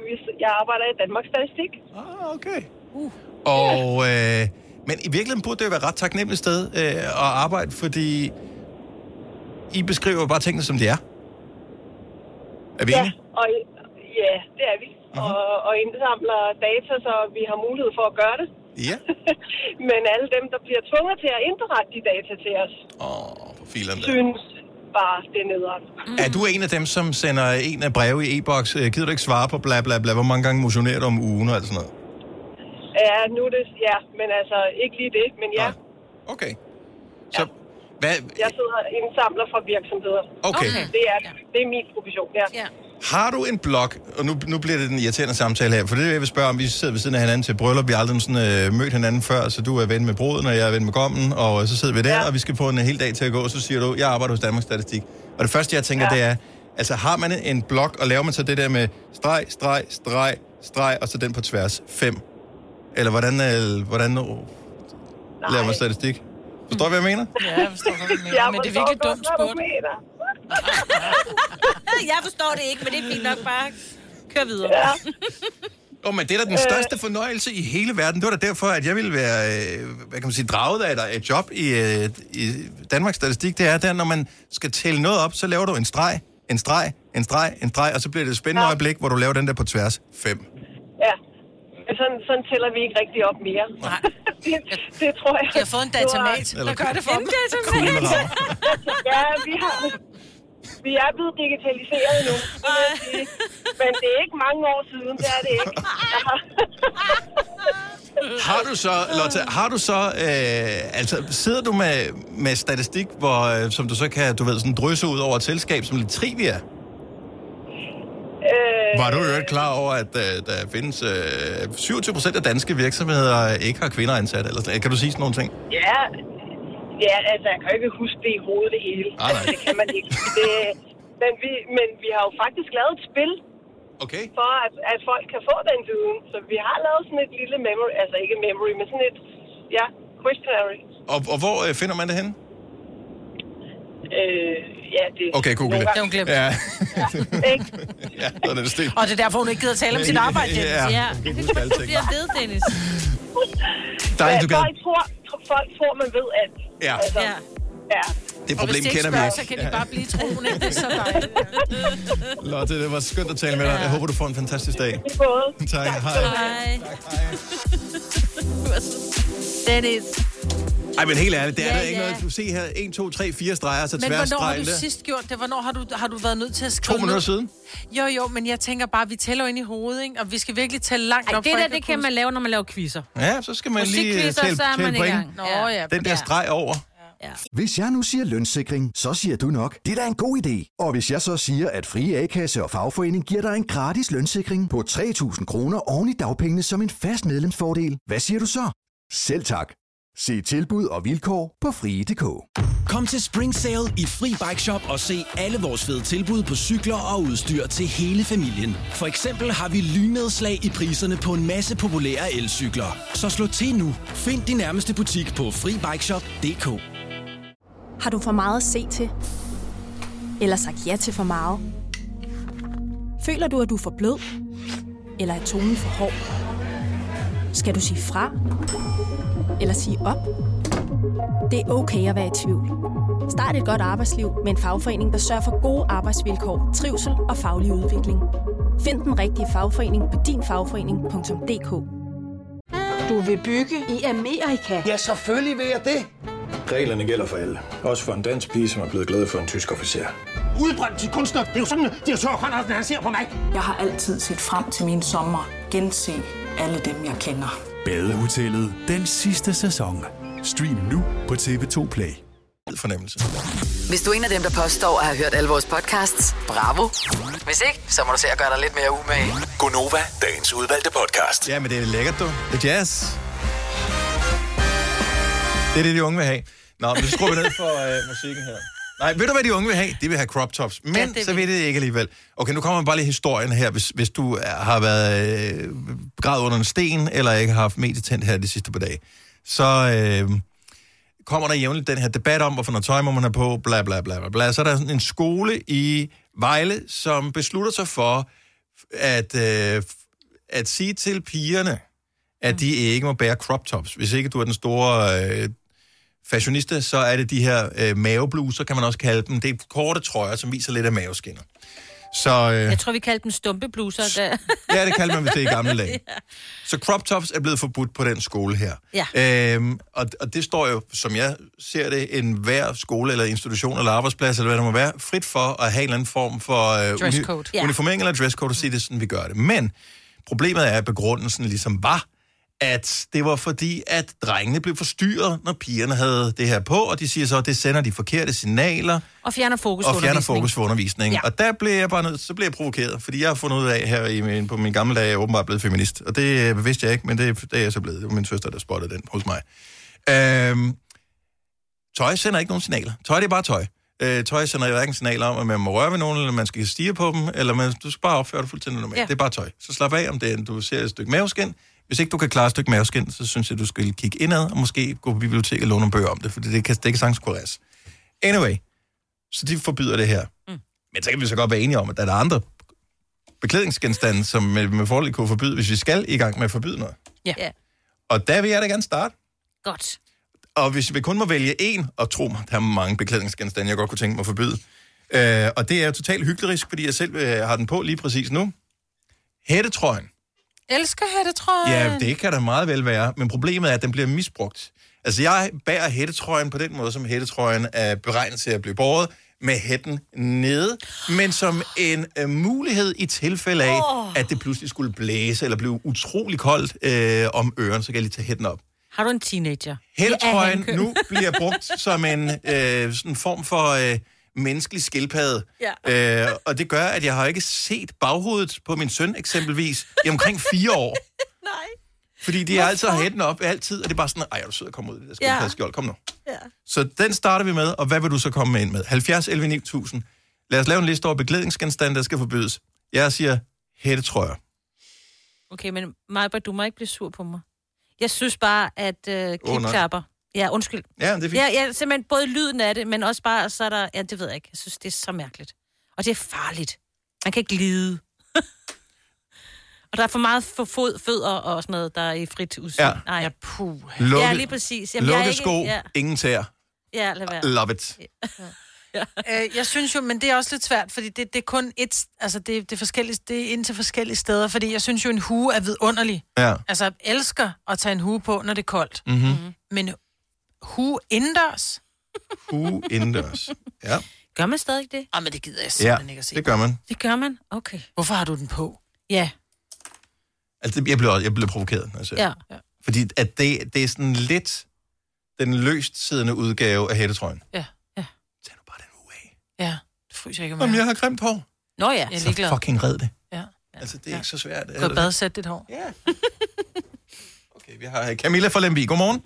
jeg arbejder i Danmarks Statistik. Ah, okay. Uh. Og, øh, men i virkeligheden burde det jo være ret taknemmeligt sted øh, at arbejde, fordi I beskriver bare tingene, som de er. Er vi ja, enige? Og, ja, det er vi. Uh-huh. Og, og indsamler data, så vi har mulighed for at gøre det. Ja. Men alle dem, der bliver tvunget til at indberette de data til os, oh, for filen, synes... bare det nederen. Mm. Er du en af dem, som sender en af breve i e-boks? Gider du ikke svare på bla bla bla? Hvor mange gange motionerer du om ugen og alt sådan noget? Ja, nu det... Ja, men altså ikke lige det, men ja. Ah. Okay. Så... Ja. Hvad... Jeg sidder og indsamler fra virksomheder. Okay. okay. Det, er, det er min profession, ja. ja. Har du en blog... Og nu, nu bliver det den irriterende samtale her, for det er det, jeg vil spørge om. Vi sidder ved siden af hinanden til bryllup. Vi har aldrig sådan, øh, mødt hinanden før, så du er ven med bruden, og jeg er ven med gommen, og så sidder vi der, ja. Og vi skal få en hel dag til at gå, og så siger du, jeg arbejder hos Danmarks Statistik. Og det første, jeg tænker, ja. det er, altså har man en blog, og laver man så det der med streg, streg, streg, streg, og så den på tværs, fem? Eller hvordan, øh, hvordan øh, laver man statistik? Forstår du, hvad jeg mener? Ja, jeg forstår, hvad jeg mener. Jeg men det er virkelig dumt spurgt. Jeg forstår det ikke, men det er fint nok bare. Kør videre. Ja. oh, men det er da den største fornøjelse i hele verden. Det var da derfor, at jeg ville være, hvad kan man sige, draget af dig et job i, i Danmarks Statistik. Det er der, når man skal tælle noget op, så laver du en streg, en streg, en streg, en streg, og så bliver det et spændende ja. øjeblik, hvor du laver den der på tværs. Fem. Ja. Sådan, sådan tæller vi ikke rigtig op mere. Nej. det, det tror jeg. Jeg har fået en datamat. Hvad gør det for mig? En datamat. ja, vi har... Vi er blevet digitaliseret nu. Men det er ikke mange år siden, det er det ikke. har du så, Lotte, har du så... Øh, altså, sidder du med, med statistik, hvor, øh, som du så kan du ved, sådan drysse ud over et selskab, som lidt trivia? Var du jo klar over, at uh, der findes uh, syvogtyve procent af danske virksomheder ikke har kvinder ansat? Eller, kan du sige sådan nogle ting? Ja, ja altså jeg kan ikke huske det i hovedet det hele. Ah, altså, det kan man ikke. Det, men, vi, men vi har jo faktisk lavet et spil, okay. for at, at folk kan få den viden. Så vi har lavet sådan et lille memory, altså ikke memory, men sådan et ja, questionary. Og, og hvor øh, finder man det henne? Øh, ja, det... Okay, Google det. Det er hun glemt. Ja. ja, sådan er det stil. Og det er derfor, hun ikke gider tale om sit arbejde, Dennis. Ja, ja. Det bliver ved, Dennis. Der er, ja, du gad... folk, tror, folk tror, man ved alt. Ja. Altså, ja. ja. Det problem de kender vi ikke. Så kan de ja. bare blive troende. Det er så dejligt. Ja. Lotte, det var skønt at tale med dig. Jeg håber, du får en fantastisk dag. I tak. tak. Hej. Hej. Tak, hej. Dennis. Ej, men helt ærligt, det er ja, der ikke ja. noget. Du ser her, en, to, tre, fire streger, så tværs. Men hvornår har du sidst gjort det? Hvornår har du, har du været nødt til at skrive? To minutter siden. Jo, jo, men jeg tænker bare, at vi tæller ind i hovedet, ikke? Og vi skal virkelig tælle langt Ej, nok. Det der, det kan man lave, når man laver quizzer. Ja, så skal man lige tælle, tælle point. Nå, ja. Den der streg over. Ja. Hvis jeg nu siger lønssikring, så siger du nok, det er da en god idé. Og hvis jeg så siger, at Frie A-kasse og fagforening giver dig en gratis lønssikring på tre tusind kroner oven i dagpengene som en fast medlemsfordel, hvad siger du så? Selv tak. Se tilbud og vilkår på frie punktum d k. Kom til Spring Sale i Fri Bike Shop og se alle vores fede tilbud på cykler og udstyr til hele familien. For eksempel har vi lynnedslag i priserne på en masse populære elcykler. Så slå til nu. Find din nærmeste butik på fri bike shop punktum d k. Har du for meget at se til? Eller sagt ja til for meget? Føler du, at du er for blød? Eller er tonen for hård? Skal du sige fra? Eller sige op? Det er okay at være i tvivl. Start et godt arbejdsliv med en fagforening, der sørger for gode arbejdsvilkår, trivsel og faglig udvikling. Find den rigtige fagforening på din fagforening punktum d k. Du vil bygge i Amerika? Ja, selvfølgelig vil jeg det! Reglerne gælder for alle. Også for en dansk pige, som er blevet glad for en tysk officer. Udbrændt til kunstner. Det er jo sådan, at de har tørt håndhånden, han ser på mig. Jeg har altid set frem til min sommer. Gense alle dem, jeg kender. Badehotellet. Den sidste sæson. Stream nu på T V to Play. Fornemmelse. Hvis du er en af dem, der påstår at have hørt alle vores podcasts, bravo. Hvis ikke, så må du se at gøre dig lidt mere umage. Gonova, dagens udvalgte podcast. Ja, men det er lækkert, du. Det er jazz. Det er det, de unge vil have. Nå, men så skruer vi ned for øh, musikken her. Nej, ved du, hvad de unge vil have? De vil have crop tops, men ja, det så vil det ikke alligevel. Okay, nu kommer bare lige historien her. Hvis, hvis du er, har været øh, begravet under en sten, eller ikke har haft medietændt her de sidste par dage, så... Øh, kommer der jævnligt den her debat om, hvorfor noget tøj må man have på, bla bla bla bla. Så er der sådan en skole i Vejle, som beslutter sig for at, øh, at sige til pigerne, at de ikke må bære crop tops. Hvis ikke du er den store øh, fashionista, så er det de her øh, mavebluser, kan man også kalde dem. Det er korte trøjer, som viser lidt af maveskinner. Så, øh, jeg tror, vi kaldte dem stumpebluser. Der. Ja, det kaldte man, hvis det er i gamle dage. Ja. Så crop tops er blevet forbudt på den skole her. Ja. Øhm, og, og det står jo, som jeg ser det, en hver skole eller institution eller arbejdsplads, eller hvad det må være, frit for at have en eller anden form for øh, uni- ja. uniformering eller dresscode, og sige, det er sådan, vi gør det. Men problemet er, at begrundelsen ligesom var, at det var fordi, at drengene blev forstyrret, når pigerne havde det her på, og de siger så, at det sender de forkerte signaler. Og fjerner fokus og fjerner fokus for undervisningen. Ja. Og der blev jeg bare nødt, så blev jeg provokeret, fordi jeg har fundet ud af her i, på min gamle dag, jeg er åbenbart blevet feminist. Og det øh, vidste jeg ikke, men det, det er jeg så blevet. Det var min søster, der spottede den hos mig. Øhm, tøj sender ikke nogen signaler. Tøj, det er bare tøj. Øh, tøj sender jo hverken signaler om, at man må røre ved nogen, eller man skal stige på dem, eller man, du skal bare opføre dig fuldstændig normalt. Ja. Det er bare tøj. Så slap af, om det er, du ser et stykke maveskin. Hvis ikke du kan klare et stykke maveskin, så synes jeg, du skal kigge indad, og måske gå på biblioteket og låne nogle bøger om det, for det kan, det kan sagtens kureres. Anyway, så de forbyder det her. Mm. Men så kan vi så godt være enige om, at der er andre beklædningsgenstande, som med, med fordel kunne forbyde, hvis vi skal i gang med at forbyde noget. Ja. Yeah. Og der vil jeg da gerne starte. Godt. Og hvis vi kun må vælge én, og tro mig, der er mange beklædningsgenstande, jeg godt kunne tænke mig at forbyde. Øh, og det er jo totalt hyklerisk, fordi jeg selv øh, har den på lige præcis nu. Hættetrøjen. Elsker hættetrøjen. Ja, det kan der meget vel være, men problemet er, at den bliver misbrugt. Altså, jeg bærer hættetrøjen på den måde, som hættetrøjen er beregnet til at blive båret, med hætten nede, men som en uh, mulighed i tilfælde af, oh. at det pludselig skulle blæse, eller blive utrolig koldt øh, om øren, så kan jeg lige tage hætten op. Har du en teenager? Hættetrøjen nu bliver brugt som en øh, sådan form for... Øh, menneskelig skildpadde. Ja. Øh, og det gør, at jeg har ikke set baghovedet på min søn, eksempelvis, i omkring fire år. Nej. Fordi de er altid har hætten op, altid, og det er bare sådan, ej, er du sød at komme ud af det der skildpadde-skjold, kom nu. Ja. Så den starter vi med, og hvad vil du så komme med ind med? halvfjerds elleve ni tusind. Lad os lave en liste over beklædningsgenstande, der skal forbydes. Jeg siger hættetrøjer. Okay, men Majbert, du må ikke blive sur på mig. Jeg synes bare, at øh, klipklapper... Oh, ja, undskyld. Ja, det er fint. Ja, ja, simpelthen både lyden af det, men også bare, så er der... Ja, det ved jeg ikke. Jeg synes, det er så mærkeligt. Og det er farligt. Man kan ikke glide. Og der er for meget for fod, fødder og sådan noget, der er i frit udsyn. Ja. Nej, ja, puh. Lukke, ja, lige præcis. Jamen, lukke jeg er ikke, sko, ja. Ingen tæer. Ja, lad være. Love it. Ja. Ja. Øh, jeg synes jo, men det er også lidt svært, fordi det, det er kun et, altså det, det, er forskellige, det er ind til forskellige steder, fordi jeg synes jo, en hue er vidunderlig. Ja. Altså, jeg elsker at tage en hue på, når det er koldt. Mm-hmm. Men Who indendørs? Who indendørs, ja. Gør man stadig det? Åh, men det gider jeg simpelthen ja, ikke at se. det gør man. Det gør man, okay. Hvorfor har du den på? Ja. Altså, jeg blev, jeg blev provokeret, altså. Ja. ja. Fordi at det, det er sådan lidt den løst siddende udgave af hættetrøjen. Ja, ja. Tag nu bare den uge af. Ja, det fryser ikke mere. Om jeg har grimt hår. Nå ja. Jeg så ligler. Fucking red det. Ja. ja. Altså, det er ja. ikke så svært. Gå og badsæt dit hår. Ja. Okay, vi har Camilla fra Lemvig. Godmorgen.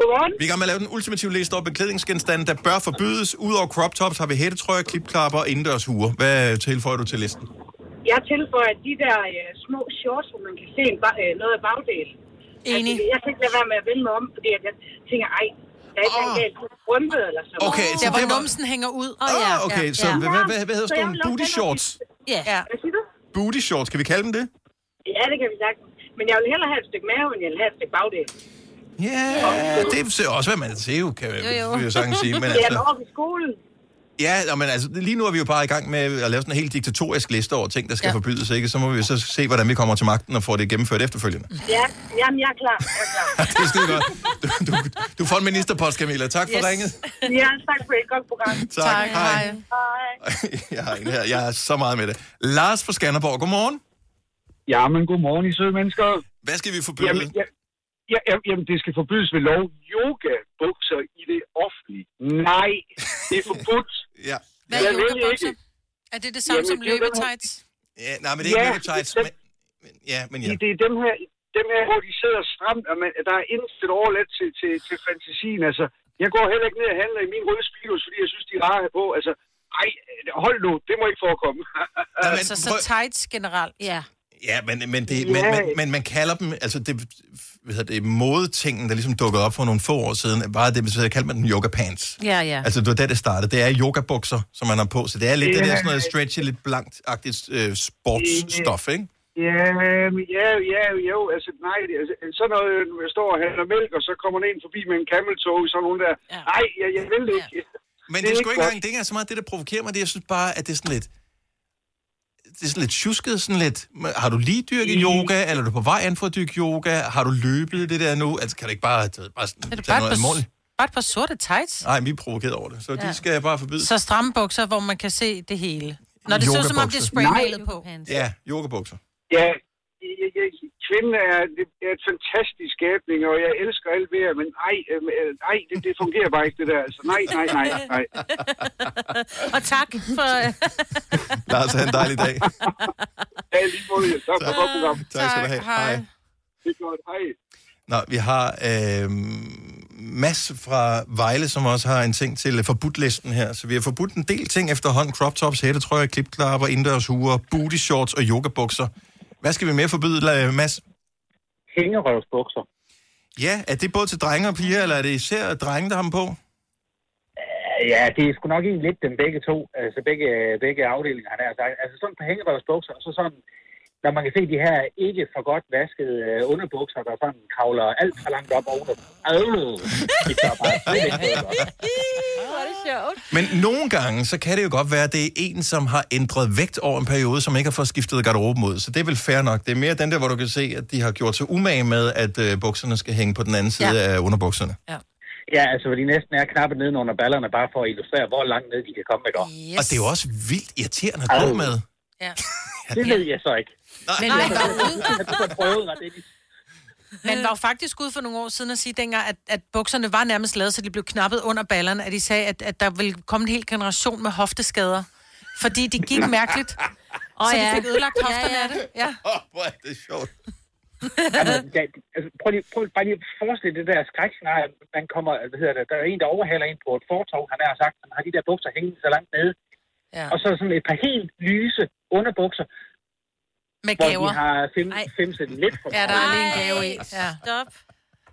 Godmorgen. Vi er i gang med at lave den ultimative liste over beklædningsgenstande, der bør forbydes. Udover crop tops har vi hættetrøjer, klipklapper og indendørs huer. Hvad tilføjer du til listen? Jeg tilføjer de der uh, små shorts, hvor man kan se en ba- uh, noget af bagdelen. Enig. Altså, jeg kan ikke lade være med at vende mig om, fordi jeg tænker, ej, der er ikke oh. en galt rømpe eller sådan noget. Okay, så der, hvor var... numsen hænger ud. Åh, oh, ja. Okay, ja. Så ja. Hvad, hvad, hvad hedder sådan nogle booty shorts? Ja. Hvad siger du? Booty shorts, kan vi kalde dem det? Ja, det kan vi sagtens. Men jeg vil hellere have et stykke mave, end jeg vil have et stykke bagdel. Ja, yeah, det er også, hvad man ser, kan vi jo sagtens sige. Men altså... Det er nok i skolen. Ja, men altså, lige nu er vi jo bare i gang med at lave sådan en helt diktatorisk liste over ting, der skal ja. forbydes, ikke? Så må vi så se, hvordan vi kommer til magten og får det gennemført efterfølgende. Ja, jamen jeg er klar. Jeg er klar. Det er skide godt. Du, du, du får en ministerpost, Camilla. Tak for yes. ringet. Ja, tak for et godt program. Tak, tak. Hej. Hej. Jeg har en her. Jeg er så meget med det. Lars fra Skanderborg, godmorgen. Jamen, godmorgen, I søde mennesker. Hvad skal vi forbyde? Jamen, ja. Ja, jamen, det skal forbydes ved lov. Yoga bukser i det offentlige. Nej, det er forbudt. Ja. Hvad er yoga bukser? Er det det samme jamen, som løbetights? Ja, nej, men det er ja, ikke løbetights. Men, men, ja, men ja. Det er dem her, dem her, hvor de sidder stramt, og man, der er indstillet overladt til, til, til fantasien. Altså, jeg går heller ikke ned og handler i min røde Speedos, fordi jeg synes, de er rare her på. Altså, ej, hold nu, det må ikke forekomme. Jamen, altså, så tights generelt, ja. Ja, men, men, det, yeah. men, men, men man kalder dem, altså det, hvad det modetingen, der ligesom dukkede op for nogle få år siden, bare det, så kaldte man den yoga pants. Ja, yeah, ja. Yeah. Altså det var der, det startede. Det er yogabukser, som man har på, så det er lidt yeah. det der sådan noget stretchy, lidt blankt-agtigt uh, sportsstof, ikke? Ja, ja, ja, jo, altså nej, det, altså, sådan noget, når jeg står og handler mælk, og så kommer den ind forbi med en cameltog, sådan nogen der, yeah. nej, jeg, jeg vil det ikke. Yeah. Men det, det er sgu ikke engang, det er ikke så meget det, der provokerer mig, det jeg synes bare, at det er sådan lidt... Det er sådan lidt tjusket, sådan lidt... Har du lige dyrket mm. yoga, eller er du på vej an for at dyrke yoga? Har du løbet det der nu? Altså, kan du ikke bare... Tage, bare sådan, er det bare et, par, bare et par sorte tights? Nej, vi er provokeret over det, så ja. de skal jeg bare forbyde. Så stramme bukser, hvor man kan se det hele. Når det ser som om, det er spraymalet på. Ja, yogabukser. Ja, kvinden er, er et fantastisk skabning, og jeg elsker alt ved jer, men nej, nej det, det fungerer bare ikke, det der. Altså, nej, nej, nej, nej. Og tak for... Lars, have en dejlig dag. Ja, lige måde. Tak for godt program. Tak skal du have. Hej. Det er godt. Hej. Nå, vi har øh, Mads fra Vejle, som også har en ting til forbudtlisten her. Så vi har forbudt en del ting efterhånden. Crop tops, hættetrøjer, klipklapper, indendørshuer, booty shorts og yogabukser. Hvad skal vi mere forbyde, Mads? Hængerøvsbukser. Ja, er det både til drenge og piger, eller er det især drenge, der har dem på? Uh, ja, det er sgu nok egentlig lidt dem begge to, altså begge, begge afdelinger, han har sagt. Altså sådan på hængerøvsbukser, og så sådan, når man kan se de her ikke for godt vaskede underbukser, der sådan kravler alt for langt op over dem. Øh, det er bare Men nogle gange, så kan det jo godt være, at det er en, som har ændret vægt over en periode, som ikke har fået skiftet garderoben ud. Så det er vel fair nok. Det er mere den der, hvor du kan se, at de har gjort sig umage med, at øh, bukserne skal hænge på den anden side ja. af underbukserne. Ja. Ja, altså, hvor de næsten er knappet nede under ballerne, bare for at illustrere, hvor langt ned de kan komme med dog. Yes. Og det er jo også vildt irriterende at gå med. Ja. Det ved jeg så ikke. Nej. Men man var ude. Man var jo faktisk ude for nogle år siden at sige dengang, at, at bukserne var nærmest lavet, så de blev knappet under ballerne, at de sagde, at, at der ville komme en hel generation med hofteskader. Fordi de gik mærkeligt, oh, så ja. de fik ødelagt hofterne ja, ja. af det. Ja. Åh, oh, hvor er det sjovt. Jamen, da, altså, prøv, lige, prøv bare lige at forestille det der skrækscenarie. Man kommer, hvad hedder det, der er en, der overhaler en på et fortov, han har sagt, at han har de der bukser hængende så langt nede. Ja. Og så sådan et par helt lyse underbukser, med gaver. Hvor de har fem, fem sæt lidt for meget. Ja, der er lige en gave i. Ja. Stop.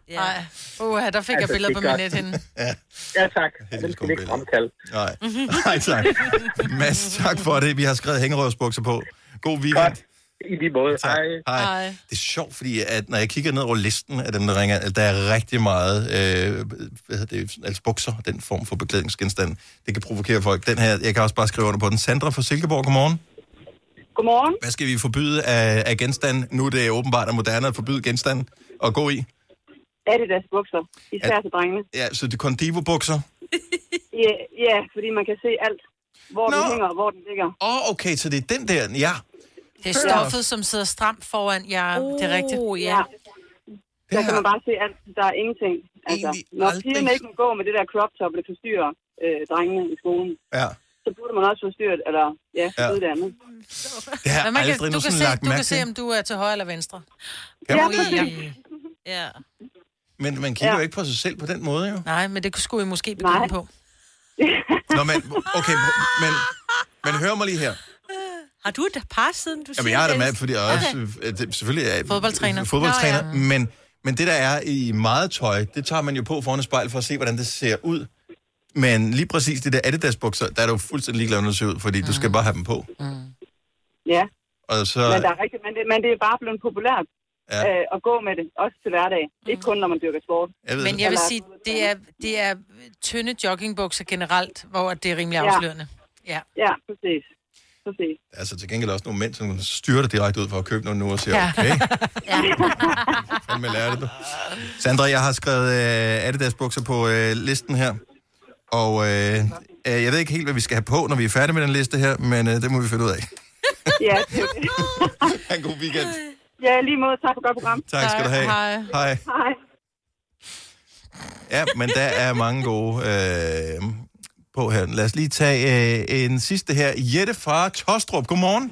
Ja. Ej. Uh, der fik altså, jeg billeder på min nethinde. Ja. ja, tak. Den skal ikke omkalde. Nej. Nej, tak. Mads, tak for det. Vi har skrevet hængerøvsbukser på. God weekend. Godt. I lige måde. Hej. Hej. Det er sjovt, fordi at når jeg kigger ned over listen af dem, der ringer, der er rigtig meget øh, hvad hedder det, altså bukser, den form for beklædningsgenstande. Det kan provokere folk. Den her, jeg kan også bare skrive under på den. Sandra fra Silkeborg, godmorgen. Godmorgen. Hvad skal vi forbyde af, af genstand? Nu er det åbenbart og moderne at forbyde genstand og gå i. Er det deres bukser? Især til drengene. Ja, så det er Condivo-bukser? ja, ja, fordi man kan se alt, hvor Nå. den hænger og hvor den ligger. Åh, oh, okay, så det er den der, ja. Det er stoffet, som sidder stramt foran jer. Ja, oh, det er rigtigt. Ja. ja. Der kan man bare se alt. Der er ingenting. Altså, når pigerne ikke må gå med det der crop top, det forstyrrer øh, drengene i skolen. Ja. Så burde man også forstyrret, eller ja, ja. ud det andet. Det har aldrig kan, du kan se, du kan se, om du er til højre eller venstre. Ja, ja, præcis. Ja. Men man kigger ja. jo ikke på sig selv på den måde, jo. Nej, men det skulle I måske begynde Nej. på. Nå, men, okay, men, men hør mig lige her. Har du et par siden, du siger? Jamen, jeg er der med, fordi jeg også okay. selvfølgelig er fodboldtræner, fodboldtræner Nå, ja. men, men det, der er i meget tøj, det tager man jo på foran et spejl for at se, hvordan det ser ud. Men lige præcis det der Adidas-bukser, der er du fuldstændig ligeglad, når det ser ud, fordi mm. du skal bare have dem på. Mm. Ja, og så... men, der er rigtig, men, det, men det er bare blevet populært. ja. øh, og gå med det, også til hverdag. Mm. Ikke kun, når man dyrker sport. Jeg Men jeg vil sige, det er, det er tynde joggingbukser generelt, hvor det er rimelig afslørende. Ja, ja, ja præcis. Præcis. Altså til gengæld også nogle mænd, som styrter direkte ud for at købe noget nu og siger, ja. okay. ja. Fandme lærer det. Sandra, jeg har skrevet øh, Adidas-bukser på øh, listen her. Og øh, øh, jeg ved ikke helt, hvad vi skal have på, når vi er færdige med den liste her, men øh, det må vi finde ud af. Ja, det er en god weekend. Ja, lige måde. Tak for godt program. Tak skal du have. Hej. Hej. Hej. Ja, men der er mange gode... Øh, på her. Lad os lige tage øh, en sidste her. Jette fra Tostrup. Godmorgen.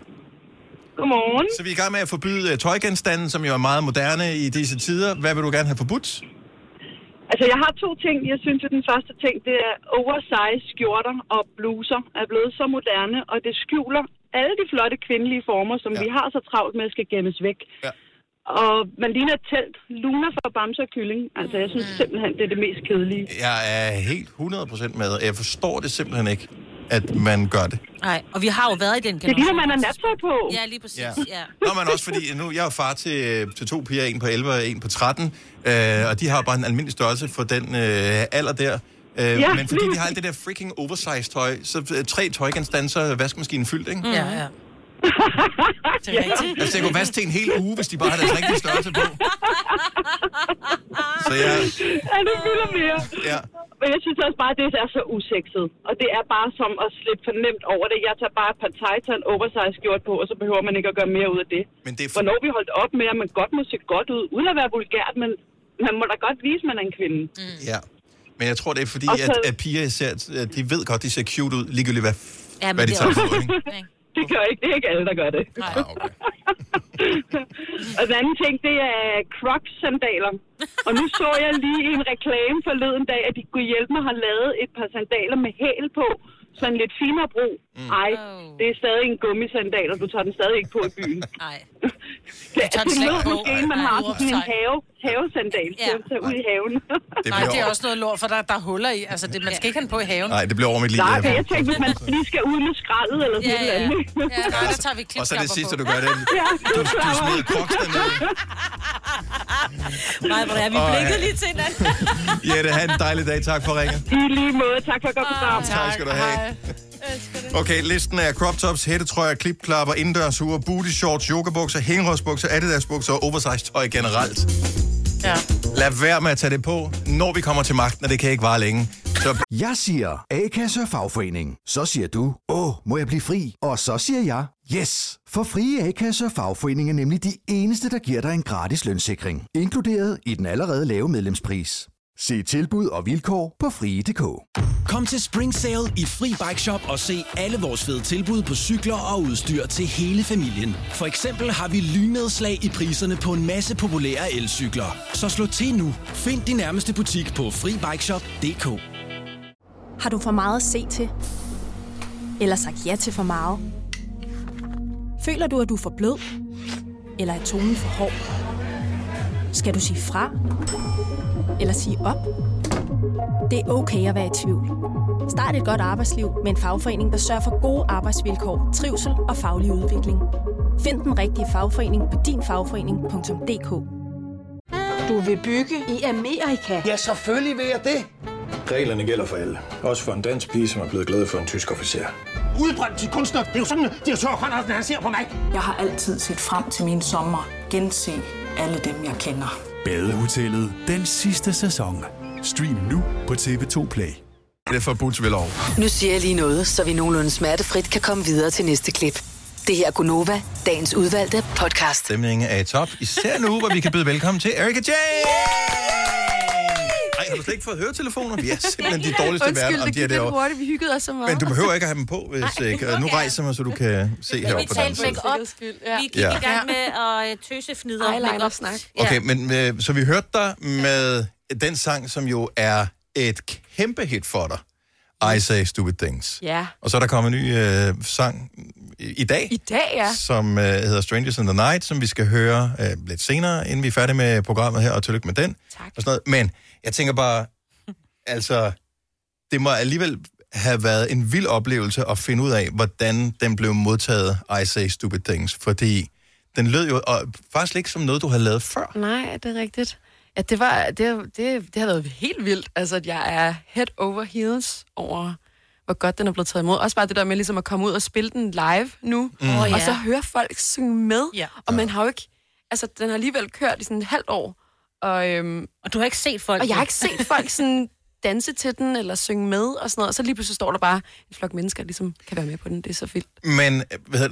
Godmorgen. Så vi er i gang med at forbyde tøjgenstanden, som jo er meget moderne i disse tider. Hvad vil du gerne have forbudt? Altså, jeg har to ting. Jeg synes, at den første ting, det er oversize skjorter og bluser er blevet så moderne, og det skjuler alle de flotte kvindelige former, som ja. vi har så travlt med, skal gemmes væk. Ja. Og man ligner et telt. Luna fra Bamse og Kylling. Altså, jeg synes simpelthen, det er det mest kedelige. Jeg er helt hundrede procent med, og jeg forstår det simpelthen ikke, at man gør det. Nej, og vi har jo været i den generation. Det ligner, man har nattøj på. Ja, lige præcis. Ja. Ja. Nå, men også fordi, nu jeg er far til, til to piger, en på elleve og en på tretten, øh, og de har bare en almindelig størrelse for den øh, alder der. Øh, ja, men fordi de har alt det der freaking oversize-tøj, så øh, tre tøjgenstande, så vaskemaskinen fyldt, ikke? Mm. Ja, ja. Det er rigtigt. Altså, jeg kunne vaske til en hel uge, hvis de bare havde deres rigtige størrelse på. Så jeg... Ja, det fylder mere. Ja. Men jeg synes også bare, at det er så usekset. Og det er bare som at slippe for nemt over det. Jeg tager bare et par tights og en oversize skjort på, og så behøver man ikke at gøre mere ud af det. Men det er for... Hvornår vi holdt op med, at man godt må se godt ud, uden at være vulgært, men man må da godt vise, man er en kvinde. Mm. Ja, men jeg tror, det er fordi, så... at, at piger ser, de ved godt, de ser cute ud, ligegyldigt hvad, ja, hvad de tager på, ikke? Det gør ikke. Det er ikke alle, der gør det. Nej, okay. Og den anden ting, det er Crocs-sandaler. Og nu så jeg lige en reklame forleden dag, at de kunne hjælpe mig at have lavet et par sandaler med hæl på. Sådan lidt finere brug. Mm. Ej, det er stadig en gummisandal, og du tager den stadig ikke på i byen. Nej. Det er noget måske, man har sådan en have, havesandal til at tage ud i haven. Det Nej, det er også noget lort, for der, der er huller i. Altså, det, man skal ikke have den på i haven. Nej, det bliver over mit liv. Nej, jeg tænkte, hvis man lige skal ud med skraldet eller sådan noget. Ja, ja. Ja, ja, der tager vi klipskapper på. Og så det sidste, du gør det. Ja, du, du smider Crocs'en ned. Nej, hvor er vi blikket lige til hinanden. Jette, have en dejlig dag. Tak for ringen. I lige måde. Tak for at gå på sammen. Tak skal du have. Okay, listen er crop tops, hættetrøjer, klipklapper, indendørsure, booty shorts, yogabukser, hængerøvsbukser, adidasbukser og oversized tøj generelt. Ja. Lad være med at tage det på, når vi kommer til magten, og det kan ikke vare længe. Så... Jeg siger A-kasse og fagforening. Så siger du, åh, må jeg blive fri? Og så siger jeg, yes! For frie A-kasse og fagforening er nemlig de eneste, der giver dig en gratis lønssikring. Inkluderet i den allerede lave medlemspris. Se tilbud og vilkår på frie punktum d k. Kom til Spring Sale i Fri Bike Shop og se alle vores fede tilbud på cykler og udstyr til hele familien. For eksempel har vi lynedslag i priserne på en masse populære elcykler. Så slå til nu. Find din nærmeste butik på fri bike shop punktum d k. Har du for meget at se til? Eller sagt ja til for meget? Føler du, at du er for blød? Eller er tonen for hård? Skal du sige fra? Eller sige op? Det er okay at være i tvivl. Start et godt arbejdsliv med en fagforening, der sørger for gode arbejdsvilkår, trivsel og faglig udvikling. Find den rigtige fagforening på din fagforening punktum d k. Du vil bygge i Amerika? Ja, selvfølgelig vil jeg det! Reglerne gælder for alle. Også for en dansk pige, som er blevet glad for en tysk officer. Udbrændt til kunstner! Det er jo sådan, at de har tørt, han ser på mig! Jeg har altid set frem til min sommer. Gense alle dem, jeg kender. Badehotellet. Den sidste sæson. Stream nu på T V to Play. Det er forbudt ved lov. Nu siger jeg lige noget, så vi nogenlunde smertefrit kan komme videre til næste klip. Det her er Gunova, dagens udvalgte podcast. Stemningen er i top, især nu, hvor vi kan byde velkommen til Erika Jane! Ej, har du slet ikke fået høretelefoner? Vi er simpelthen de dårligste i verden. Undskyld, det gik lidt hurtigt. Vi hyggede os så meget. Men du behøver ikke at have dem på, hvis Ej, ikke. Nu rejser man, så du kan se heroppe på den side. Vi talte make-up. Vi gik ja. i gang med at tøse fnider om make-up-snak. Okay, men så vi hørte dig med den sang, som jo er et kæmpe hit for dig. I Say Stupid Things. Ja. Og så er der kommet en ny øh, sang i, i dag. I dag, ja. Som øh, hedder Strangers in the Night, som vi skal høre øh, lidt senere, inden vi er færdige med programmet her, og tillykke med den. Tak. Og sådan noget. Men jeg tænker bare, altså, det må alligevel have været en vild oplevelse at finde ud af, hvordan den blev modtaget, I Say Stupid Things, fordi Den lød jo og faktisk ikke som noget, du havde lavet før. Nej, det er rigtigt. Ja, det, var, det, det, det har været helt vildt. Altså, at jeg er head over heels over, hvor godt den er blevet taget imod. Også bare det der med ligesom at komme ud og spille den live nu, mm. og, og så høre folk synge med. Ja. Og man har jo ikke... Altså, den har alligevel kørt i sådan et halvt år. Og, øhm, og du har ikke set folk... Og jeg har ikke set folk sådan... danse til den, eller synge med, og sådan noget. Og så lige pludselig står der bare en flok mennesker, der ligesom kan være med på den. Det er så vildt. Men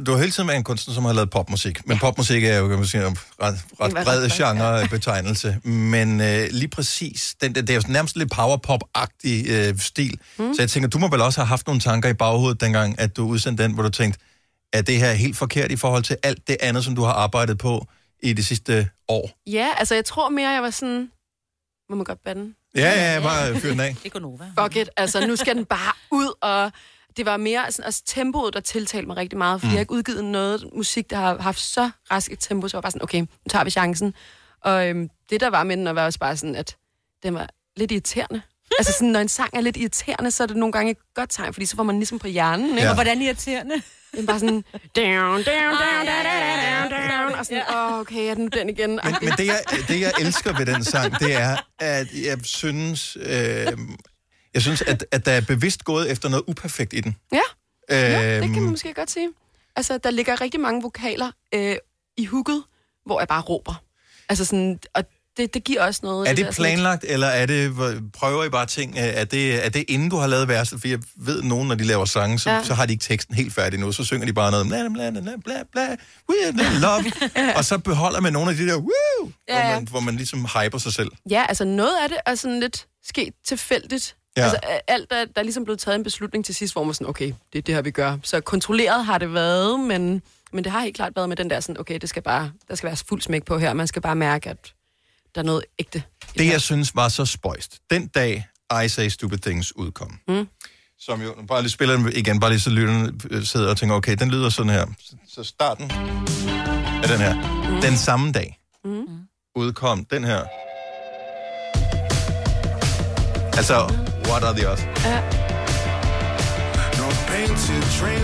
du har hele tiden været en kunstner, som har lavet popmusik. Men ja. Popmusik er jo, kan man sige, en ret, ret bred genrebetegnelse. Ja. Men øh, lige præcis, den, det er jo sådan nærmest lidt powerpop-agtig øh, stil. Mm. Så jeg tænker, du må vel også have haft nogle tanker i baghovedet dengang, at du udsendte den, hvor du tænkte, at det her er helt forkert i forhold til alt det andet, som du har arbejdet på i det sidste år? Ja, altså jeg tror mere, jeg var sådan... Må man godt bande? Ja, ja, bare fyr den af. Det går Nova. Fuck it, altså nu skal den bare ud, og det var mere altså, også tempoet, der tiltalte mig rigtig meget, fordi mm. jeg har ikke udgivet noget musik, der har haft så rask et tempo, så var bare sådan, okay, nu tager vi chancen. Og øhm, det, der var med den, var også bare sådan, at den var lidt irriterende. Altså sådan, når en sang er lidt irriterende, så er det nogle gange et godt tegn, fordi så får man ligesom på hjernen, ikke? Ja. Og hvordan irriterende? Den bare sådan, down, down, down, down, down, down, og sådan, åh, oh, okay, er den den igen? Men, men det, jeg, det, jeg elsker ved den sang, det er, at jeg synes, øh, jeg synes at, at der er bevidst gået efter noget uperfekt i den. Ja, øhm, ja det kan man måske godt sige. Altså, der ligger rigtig mange vokaler øh, i hooket, hvor jeg bare råber. Altså sådan, og Det, det giver også noget. Er det, det planlagt, sådan, eller er det, prøver I bare ting? Er det, er det inden du har lavet verset? For jeg ved, nogen, når de laver sange, så, ja. så har de ikke teksten helt færdig nu. Så synger de bare noget, bla bla bla bla bla, we love. Og så beholder man nogle af de der, woo, ja. hvor, man, hvor man ligesom hyper sig selv. Ja, altså noget af det er sådan lidt sket tilfældigt. Ja. Altså alt, der, der er ligesom blevet taget en beslutning til sidst, hvor man sådan, okay, det er det her, vi gør. Så kontrolleret har det været, men, men det har helt klart været med den der sådan, okay, det skal bare, der skal være fuld smæk på her, man skal bare mærke, at der er noget ægte. Det, jeg synes, var så spøjst. Den dag, I Say Stupid Things udkom. Mm. Som jo, bare lige spiller den igen, bare lige så lytteren sidder og tænker, okay, den lyder sådan her. Så starten er den her. Mm. Den samme dag mm. udkom den her. Altså, what are the odds? Ja.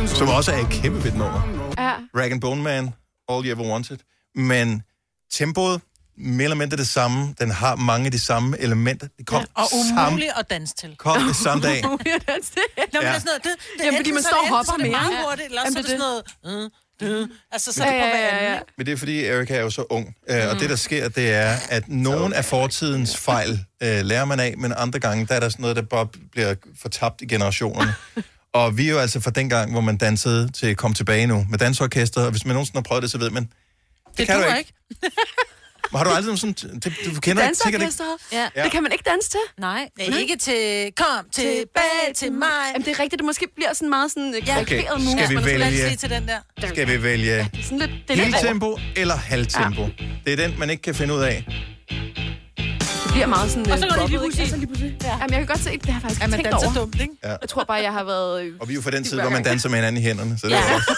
Som også er et kæmpe fedt nummer. Ja. Rag and Bone Man, All You Ever Wanted. Men tempoet, mere eller mindre det samme. Den har mange af de samme elementer. Det kom ja, og umuligt at danse til. Kom det samme dag. Umuligt at danse til. Nå, men ja. sådan noget, det, det jamen, fordi man står og hopper mere. Det er meget hurtigt, eller også det. sådan noget... Mm, mm. Altså, så ja, det på hver anden. Ja, ja. Men det er, fordi Erika er jo så ung. Mm. Og det, der sker, det er, at nogle af fortidens fejl øh, lærer man af, men andre gange, der er der sådan noget, der bare bliver fortabt i generationerne. Og vi er jo altså fra dengang, hvor man dansede til Kom Tilbage Nu med dansorkester, og hvis man nogensinde har prøvet det, så ved man... Det, det kan du ikke. Har du aldrig sådan... Det, du kender ikke, sikkert ikke. Ja. Ja. Det kan man ikke danse til. Nej, det er ikke til... Kom tilbage til mig. Jamen, det er rigtigt. Det måske bliver sådan meget sådan... Ja, okay, nu. skal vi vælge... Til den der. Skal vi vælge... Ja, sådan lidt, det er lidt tempo eller halvtempo. Ja. Det er den, man ikke kan finde ud af. Det bliver meget sådan... Og så går det lige pludselig. Ja. Jamen, jeg kan godt se, at det har faktisk ja, tænkt over. Dumt, ikke? Ja. Jeg tror bare, jeg har været... Og vi er jo fra den tid, hvor man danser med hinanden i hænderne. Så det er også...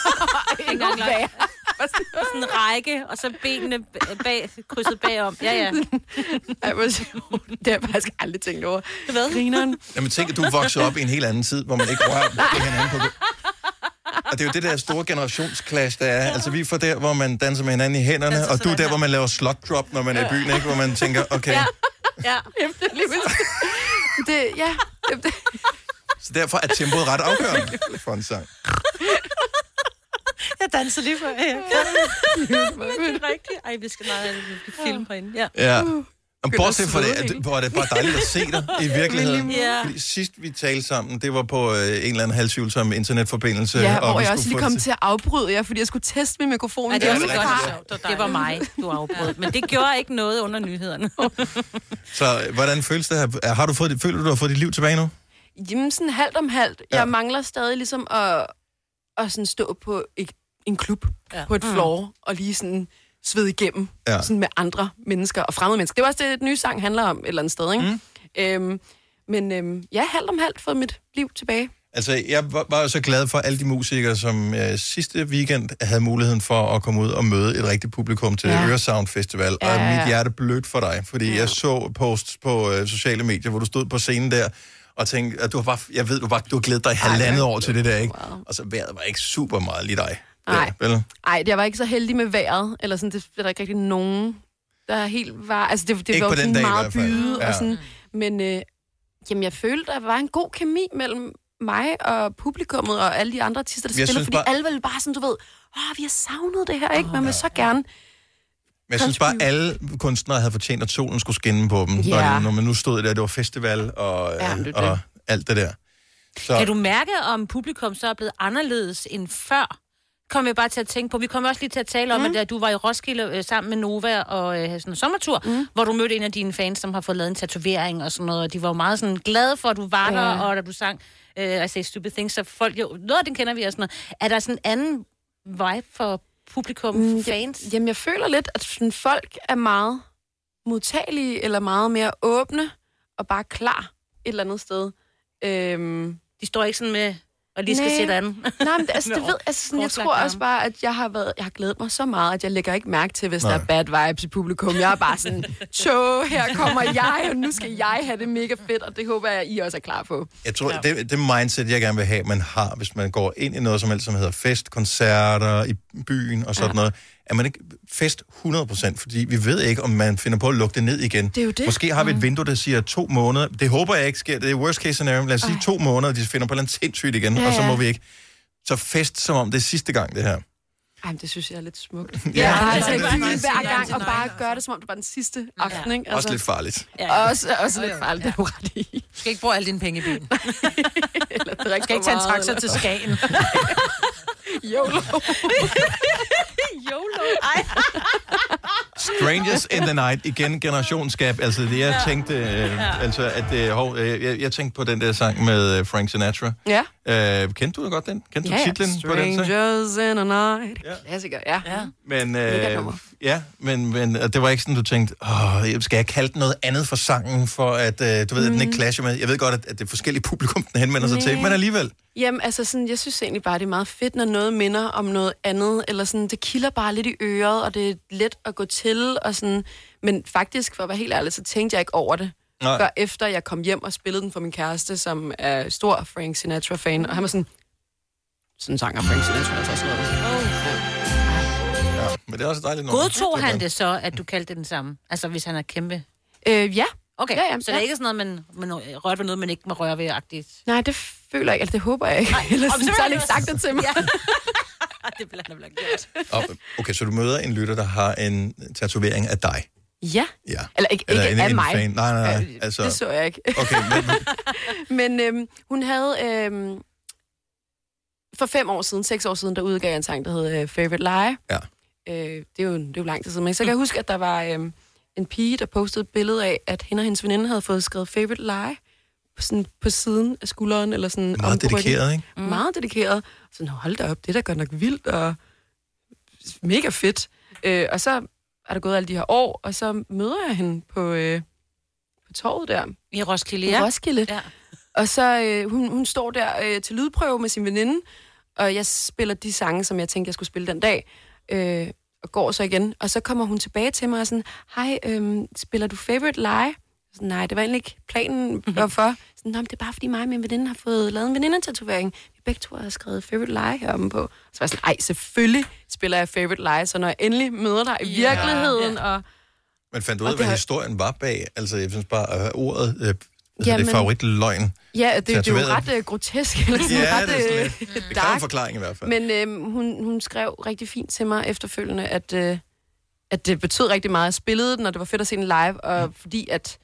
sådan en række, og så benene bag, krydset bagom. Ja, ja. Ej, det har jeg faktisk aldrig tænkt over. Hvad? Grineren. Jamen tænk, at du voksede op i en helt anden tid, hvor man ikke rører hinanden på. Og det er jo det der store generationsklasse, der er. Altså, vi er fra der, hvor man danser med hinanden i hænderne, og du er der, hvor man laver slot drop, når man er i byen, ikke? Hvor man tænker, okay. Ja, ja. Jamen, det er lige det, ja. Jamen, det. Så derfor er tempoet ret afgørende for en sang. Jeg danser lige for, ja. Men det er rigtigt. Ej, vi skal meget filme herinde. Ja. ja. Men bortset fra det, hvor er det bare dejligt at se dig i virkeligheden. Ja. Fordi sidst vi talte sammen, det var på øh, en eller anden halvsvivlsom internetforbindelse. Ja, og hvor jeg også lige kom til... til at afbryde jer, fordi jeg skulle teste min mikrofon. Ja, det, var det, var godt. Det, var det var mig, du afbrød. Men det gjorde ikke noget under nyhederne. Så hvordan føles det her? Har du fået det? Føler du, du har fået dit liv tilbage nu? Jamen sådan halvt om halvt. Jeg ja. mangler stadig ligesom at... og sådan stå på et, en klub, ja. på et floor, mm. og lige sådan svede igennem, ja. sådan med andre mennesker og fremmede mennesker. Det var også det, den nye sang handler om et eller andet sted, ikke? Mm. Øhm, men øhm, jeg ja, halvt om halvt fået mit liv tilbage. Altså, jeg var jo så glad for alle de musikere, som øh, sidste weekend havde muligheden for at komme ud og møde et rigtigt publikum til ja. Øresound Festival. Ja, ja, ja. Og mit hjerte blødt for dig, fordi ja. jeg så posts på øh, sociale medier, hvor du stod på scenen der, og tænkte, at du har bare, jeg ved, du har, du har glædet dig halvandet år til det der, ikke? Wow. Og så vejret var ikke super meget lige dig. Nej, ja, nej, jeg var ikke så heldig med vejret, eller sådan, det er der ikke rigtig nogen, der helt var, altså det, det var jo sådan dag, meget byde, ja, og sådan, men øh, jamen, jeg følte, der var en god kemi mellem mig og publikummet og alle de andre artister, der jeg spiller, fordi bare... alle var bare sådan, du ved, åh, vi har savnet det her, ikke, man vil så gerne... Men jeg synes bare, alle kunstnere havde fortjent, at solen skulle skinne på dem, ja, når, når man nu stod der, det var festival og, ja, det, det. og alt det der. Så... Kan du mærke, om publikum så er blevet anderledes end før? Kom jeg bare til at tænke på. Vi kom også lige til at tale om, mm. at du var i Roskilde øh, sammen med Nova og øh, sådan en sommertur, mm. hvor du mødte en af dine fans, som har fået lavet en tatovering og sådan noget, og de var jo meget sådan glade for, at du var ja. der, og da du sang øh, I Say Stupid Things, så folk jo, noget af den kender vi og sådan noget. Er der sådan en anden vibe for publikum, mm, fans? Jeg, jamen, jeg føler lidt, at sådan, folk er meget modtagelige, eller meget mere åbne, og bare klar et eller andet sted. Øhm, de står ikke sådan med... og lige skal sætte anden. Nej, men altså, det ved, altså, sådan, jeg tror også bare, at jeg har været, jeg har glædet mig så meget, at jeg lægger ikke mærke til, hvis Nej. der er bad vibes i publikum. Jeg er bare sådan, tjo, her kommer jeg, og nu skal jeg have det mega fedt, og det håber jeg, I også er klar på. Jeg tror, ja. det, det mindset, jeg gerne vil have, man har, hvis man går ind i noget som helst, som hedder fest, koncerter i byen og sådan ja. noget, at man ikke fest hundrede procent, fordi vi ved ikke, om man finder på at lukke det ned igen. Det er jo det. Måske har vi et vindue, der siger to måneder. Det håber jeg ikke sker. Det er worst case scenario. Lad os Ej. sige to måneder, de finder på et eller andet sindssygt igen, ja, og så må ja. vi ikke. Så fest, som om det er sidste gang, det her. Ej, det synes jeg er lidt smukt. Ja, ja, altså hver gang, og bare gøre det, som om det var den sidste aften, ja. ikke? Altså, også lidt farligt. Ja, ja. Også, også lidt farligt, ja. det er jo ret i. Du skal ikke bruge alle dine penge i byen. Eller du skal ikke tage en traktor til Skagen. YOLO. YOLO. Ej. Strangers in the Night. Igen generationsgab. Altså det, jeg tænkte... Øh, ja. Altså, at det... Hov, øh, jeg, jeg tænkte på den der sang med øh, Frank Sinatra. Ja. Øh, kendte du godt den? Kendte ja, du titlen på den sang? Strangers in the Night. Ja. Klassiker, ja. ja. Men... Øh, ja, men, men det var ikke sådan, du tænkte, åh, skal jeg kalde den noget andet for sangen, for at, øh, du ved, mm. at den ikke clasher med... Jeg ved godt, at, at det er forskellige publikum, den henvender sig til, men alligevel... Jamen, altså sådan, jeg synes egentlig bare, det er meget fedt, når noget minder om noget andet, eller sådan, det kilder bare lidt i øret, og det er let at gå til, og sådan... Men faktisk, for at være helt ærlig, så tænkte jeg ikke over det. Nej. Før efter jeg kom hjem og spillede den for min kæreste, som er stor Frank Sinatra-fan, og han var sådan... Sådan sanger Frank Sinatra, og sådan noget. Men det er også dejligt nogen. Godtog han det så, at du kaldte det den samme? Altså, hvis han er kæmpe? Øh, ja. Okay, ja, ja, så ja. det er ikke sådan noget, man, man rører ved noget, man ikke må røre ved-agtigt? Nej, det føler jeg ikke. Altså, det håber jeg ikke. Nej, Ellers så har han ikke sagt det til mig. Ja. Det bliver han gjort. Okay, så du møder en lytter, der har en tatovering af dig? Ja. ja. Eller ikke, Eller ikke en, af en mig. Fan. Nej, nej, nej. Øh, altså... Det så jeg ikke. Okay, men men øhm, hun havde... Øhm, for fem år siden, seks år siden, der udgav jeg en sang, der hed øh, Favorite Lie. Ja. Øh, det, er jo, det er jo lang tid siden, men så kan jeg huske, at der var øh, en pige, der postede et billede af, at hende og hendes veninde havde fået skrevet Favorite Lie på, sådan, på siden af skulderen, eller sådan... Meget dedikeret, ikke? Mm. Meget dedikeret. Sådan, hold da op, det er da godt nok vildt, og mega fedt. Øh, og så er der gået alle de her år, og så møder jeg hende på, øh, på torvet der. I Roskilde, ja. I Roskilde. Ja. Og så øh, hun, hun står der øh, til lydprøve med sin veninde, og jeg spiller de sange, som jeg tænkte, jeg skulle spille den dag. Øh, og går så igen, og så kommer hun tilbage til mig og sådan, hej, øhm, spiller du Favorite Lie? Sådan, nej, det var egentlig ikke planen hvorfor. Sådan, nå, men det er bare fordi mig og min veninde har fået lavet en venindetatovering. Vi begge to har skrevet Favorite Lie heromme på. Så var jeg sådan, nej, selvfølgelig spiller jeg Favorite Lie, så når jeg endelig møder dig i yeah. virkeligheden. Yeah. Og, men fandt du ud af, hvad har... historien var bag? Altså, jeg synes bare, øh, ordet... Øh... Altså, ja, det er favoritløgn. Ja, det, det er jo ret øh, grotesk. Eller sådan, ja, ret, det er sådan øh, det en forklaring i hvert fald. Men øh, hun, hun skrev rigtig fint til mig efterfølgende, at, øh, at det betød rigtig meget. Jeg spillede den, og det var fedt at se den live, og mm. fordi at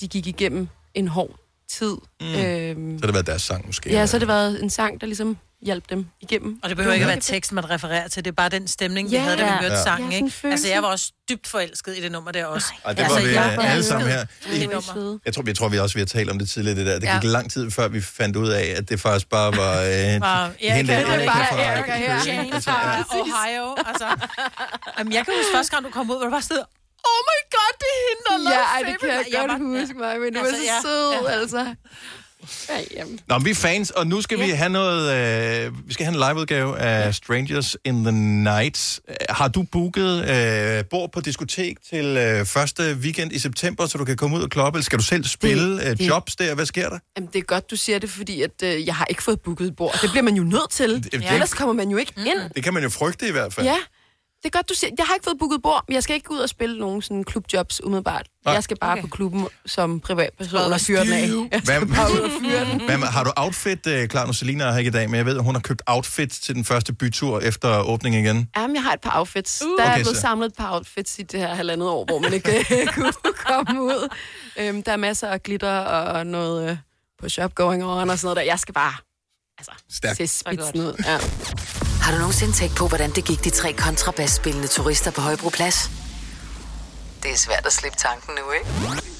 de gik igennem en hård tid. Mm. Øhm, så har det været deres sang måske? Ja, så har det været en sang, der ligesom hjalp dem igennem. Og det behøver ikke at være teksten, man refererer til. Det er bare den stemning, vi ja, havde, da vi hørte ja. sangen. Ja, ikke? Altså, jeg var også dybt forelsket i det nummer der også. Ej, det altså, var vi jeg alle sammen her. I, jeg, tror, jeg tror, vi også vi har talt om det tidligere, det der. Det ja. gik lang tid, før vi fandt ud af, at det faktisk bare var... Øh, var Erika, bare Erika Jane altså, ja. fra Ohio. Altså, jamen, jeg kan huske første gang, du kom ud, hvor du bare stod... Oh my god, det er hende, der ja, ej, det kan jeg, jeg godt var, huske mig, men du altså, var så ja, sød, ja. altså. Nå, vi er fans, og nu skal yeah. vi have noget... Øh, vi skal have en liveudgave af yeah. Strangers in the Night. Har du booket øh, bord på diskotek til øh, første weekend i september, så du kan komme ud og kloppe? Eller skal du selv spille det, øh, det. jobs der? Hvad sker der? Jamen, det er godt, du siger det, fordi at, øh, jeg har ikke fået booket bord. Det bliver man jo nødt til. Det, ja. Ellers kommer man jo ikke mm. ind. Det kan man jo frygte i hvert fald. Ja. Det er godt, du siger. Jeg har ikke fået booket bord, men jeg skal ikke ud og spille nogen sådan klubjobs umiddelbart. Nej. Jeg skal bare okay. på klubben som privatperson og fyre den af. Jeg skal Hvem? bare ud og fyre den. Hvem, har du outfit øh, klar? Nu Selina er her ikke i dag, men jeg ved, at hun har købt outfits til den første bytur efter åbningen igen. Jamen, jeg har et par outfits. Uh. Der okay, er blevet så. samlet et par outfits i det her halvandet år, hvor man ikke øh, kunne komme ud. Øhm, der er masser af glitter og noget øh, på shop going on og sådan noget der. Jeg skal bare altså, se spidsen ud. Ja. Har du nogensinde tænkt på, hvordan det gik de tre kontrabasspillende turister på Højbroplads? Det er svært at slippe tanken nu, ikke?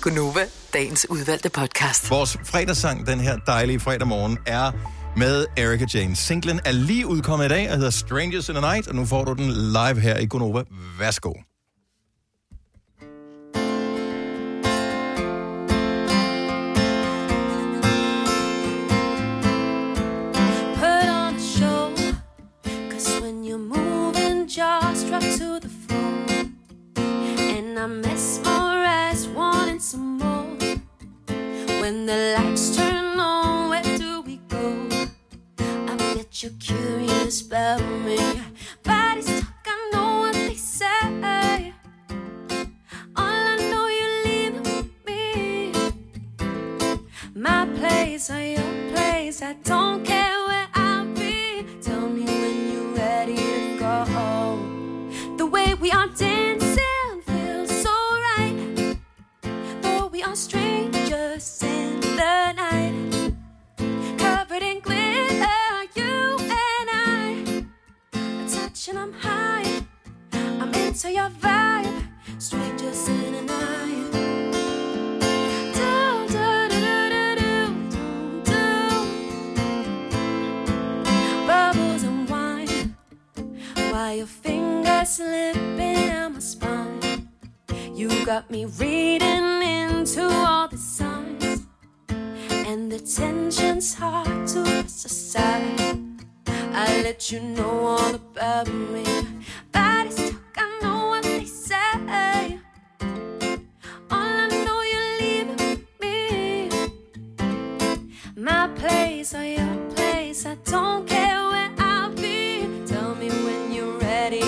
Gunova, dagens udvalgte podcast. Vores fredagssang, den her dejlige fredag morgen, er med Erika Jane. Singlen er lige udkommet i dag og hedder Strangers in the Night, og nu får du den live her i Gunova. Værsgo. To the floor, and I'm mesmerized, wanting some more. When the lights turn on, where do we go? I bet you're curious about me. Body's stuck, I know what they say. All I know, you're leaving with me. My place or your place, I don't care where I'll be. Tell me when you're ready to go home. The way we are dancing feels so right, for we are strangers in the night, covered in glitter, you and I. I touch and I'm high, I'm into your vibe, strangers in the night. Do-do-do-do-do-do, bubbles and wine, while your fingers slipping down my spine. You got me reading into all the signs, and the tension's hard to push aside. I let you know all about me. Body's stuck, I know what they say. All I know, you're leaving with me. My place or your place, I don't care where I'll be. Tell me when you're ready.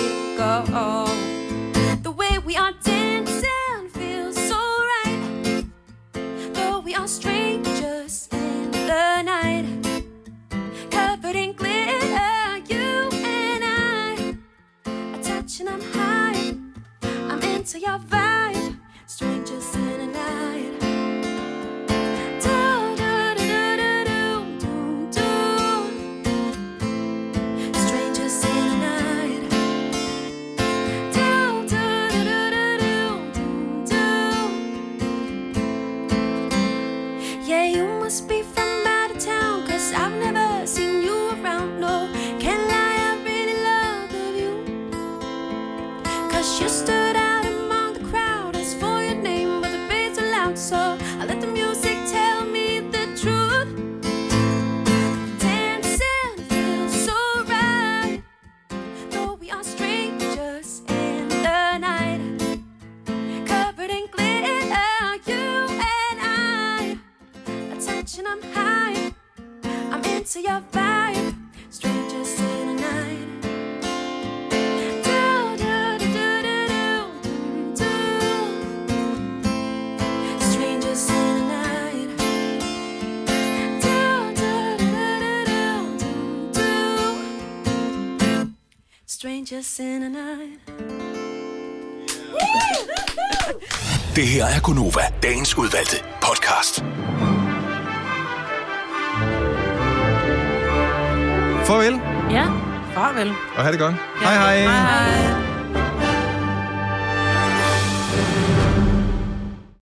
The way we are dancing feels so right, though we are strangers in the night, covered in glitter, you and I. I touch and I'm high, I'm into your vibe, strangers in the night. To your vibe, strangers in the night. Do do do do do do, strangers in the night. Do do do do do do, strangers in the night. Det her er Gunova, dagens udvalgte podcast. Farvel. Ja, farvel. Og have det godt. Ja. Hej hej. Hej hej.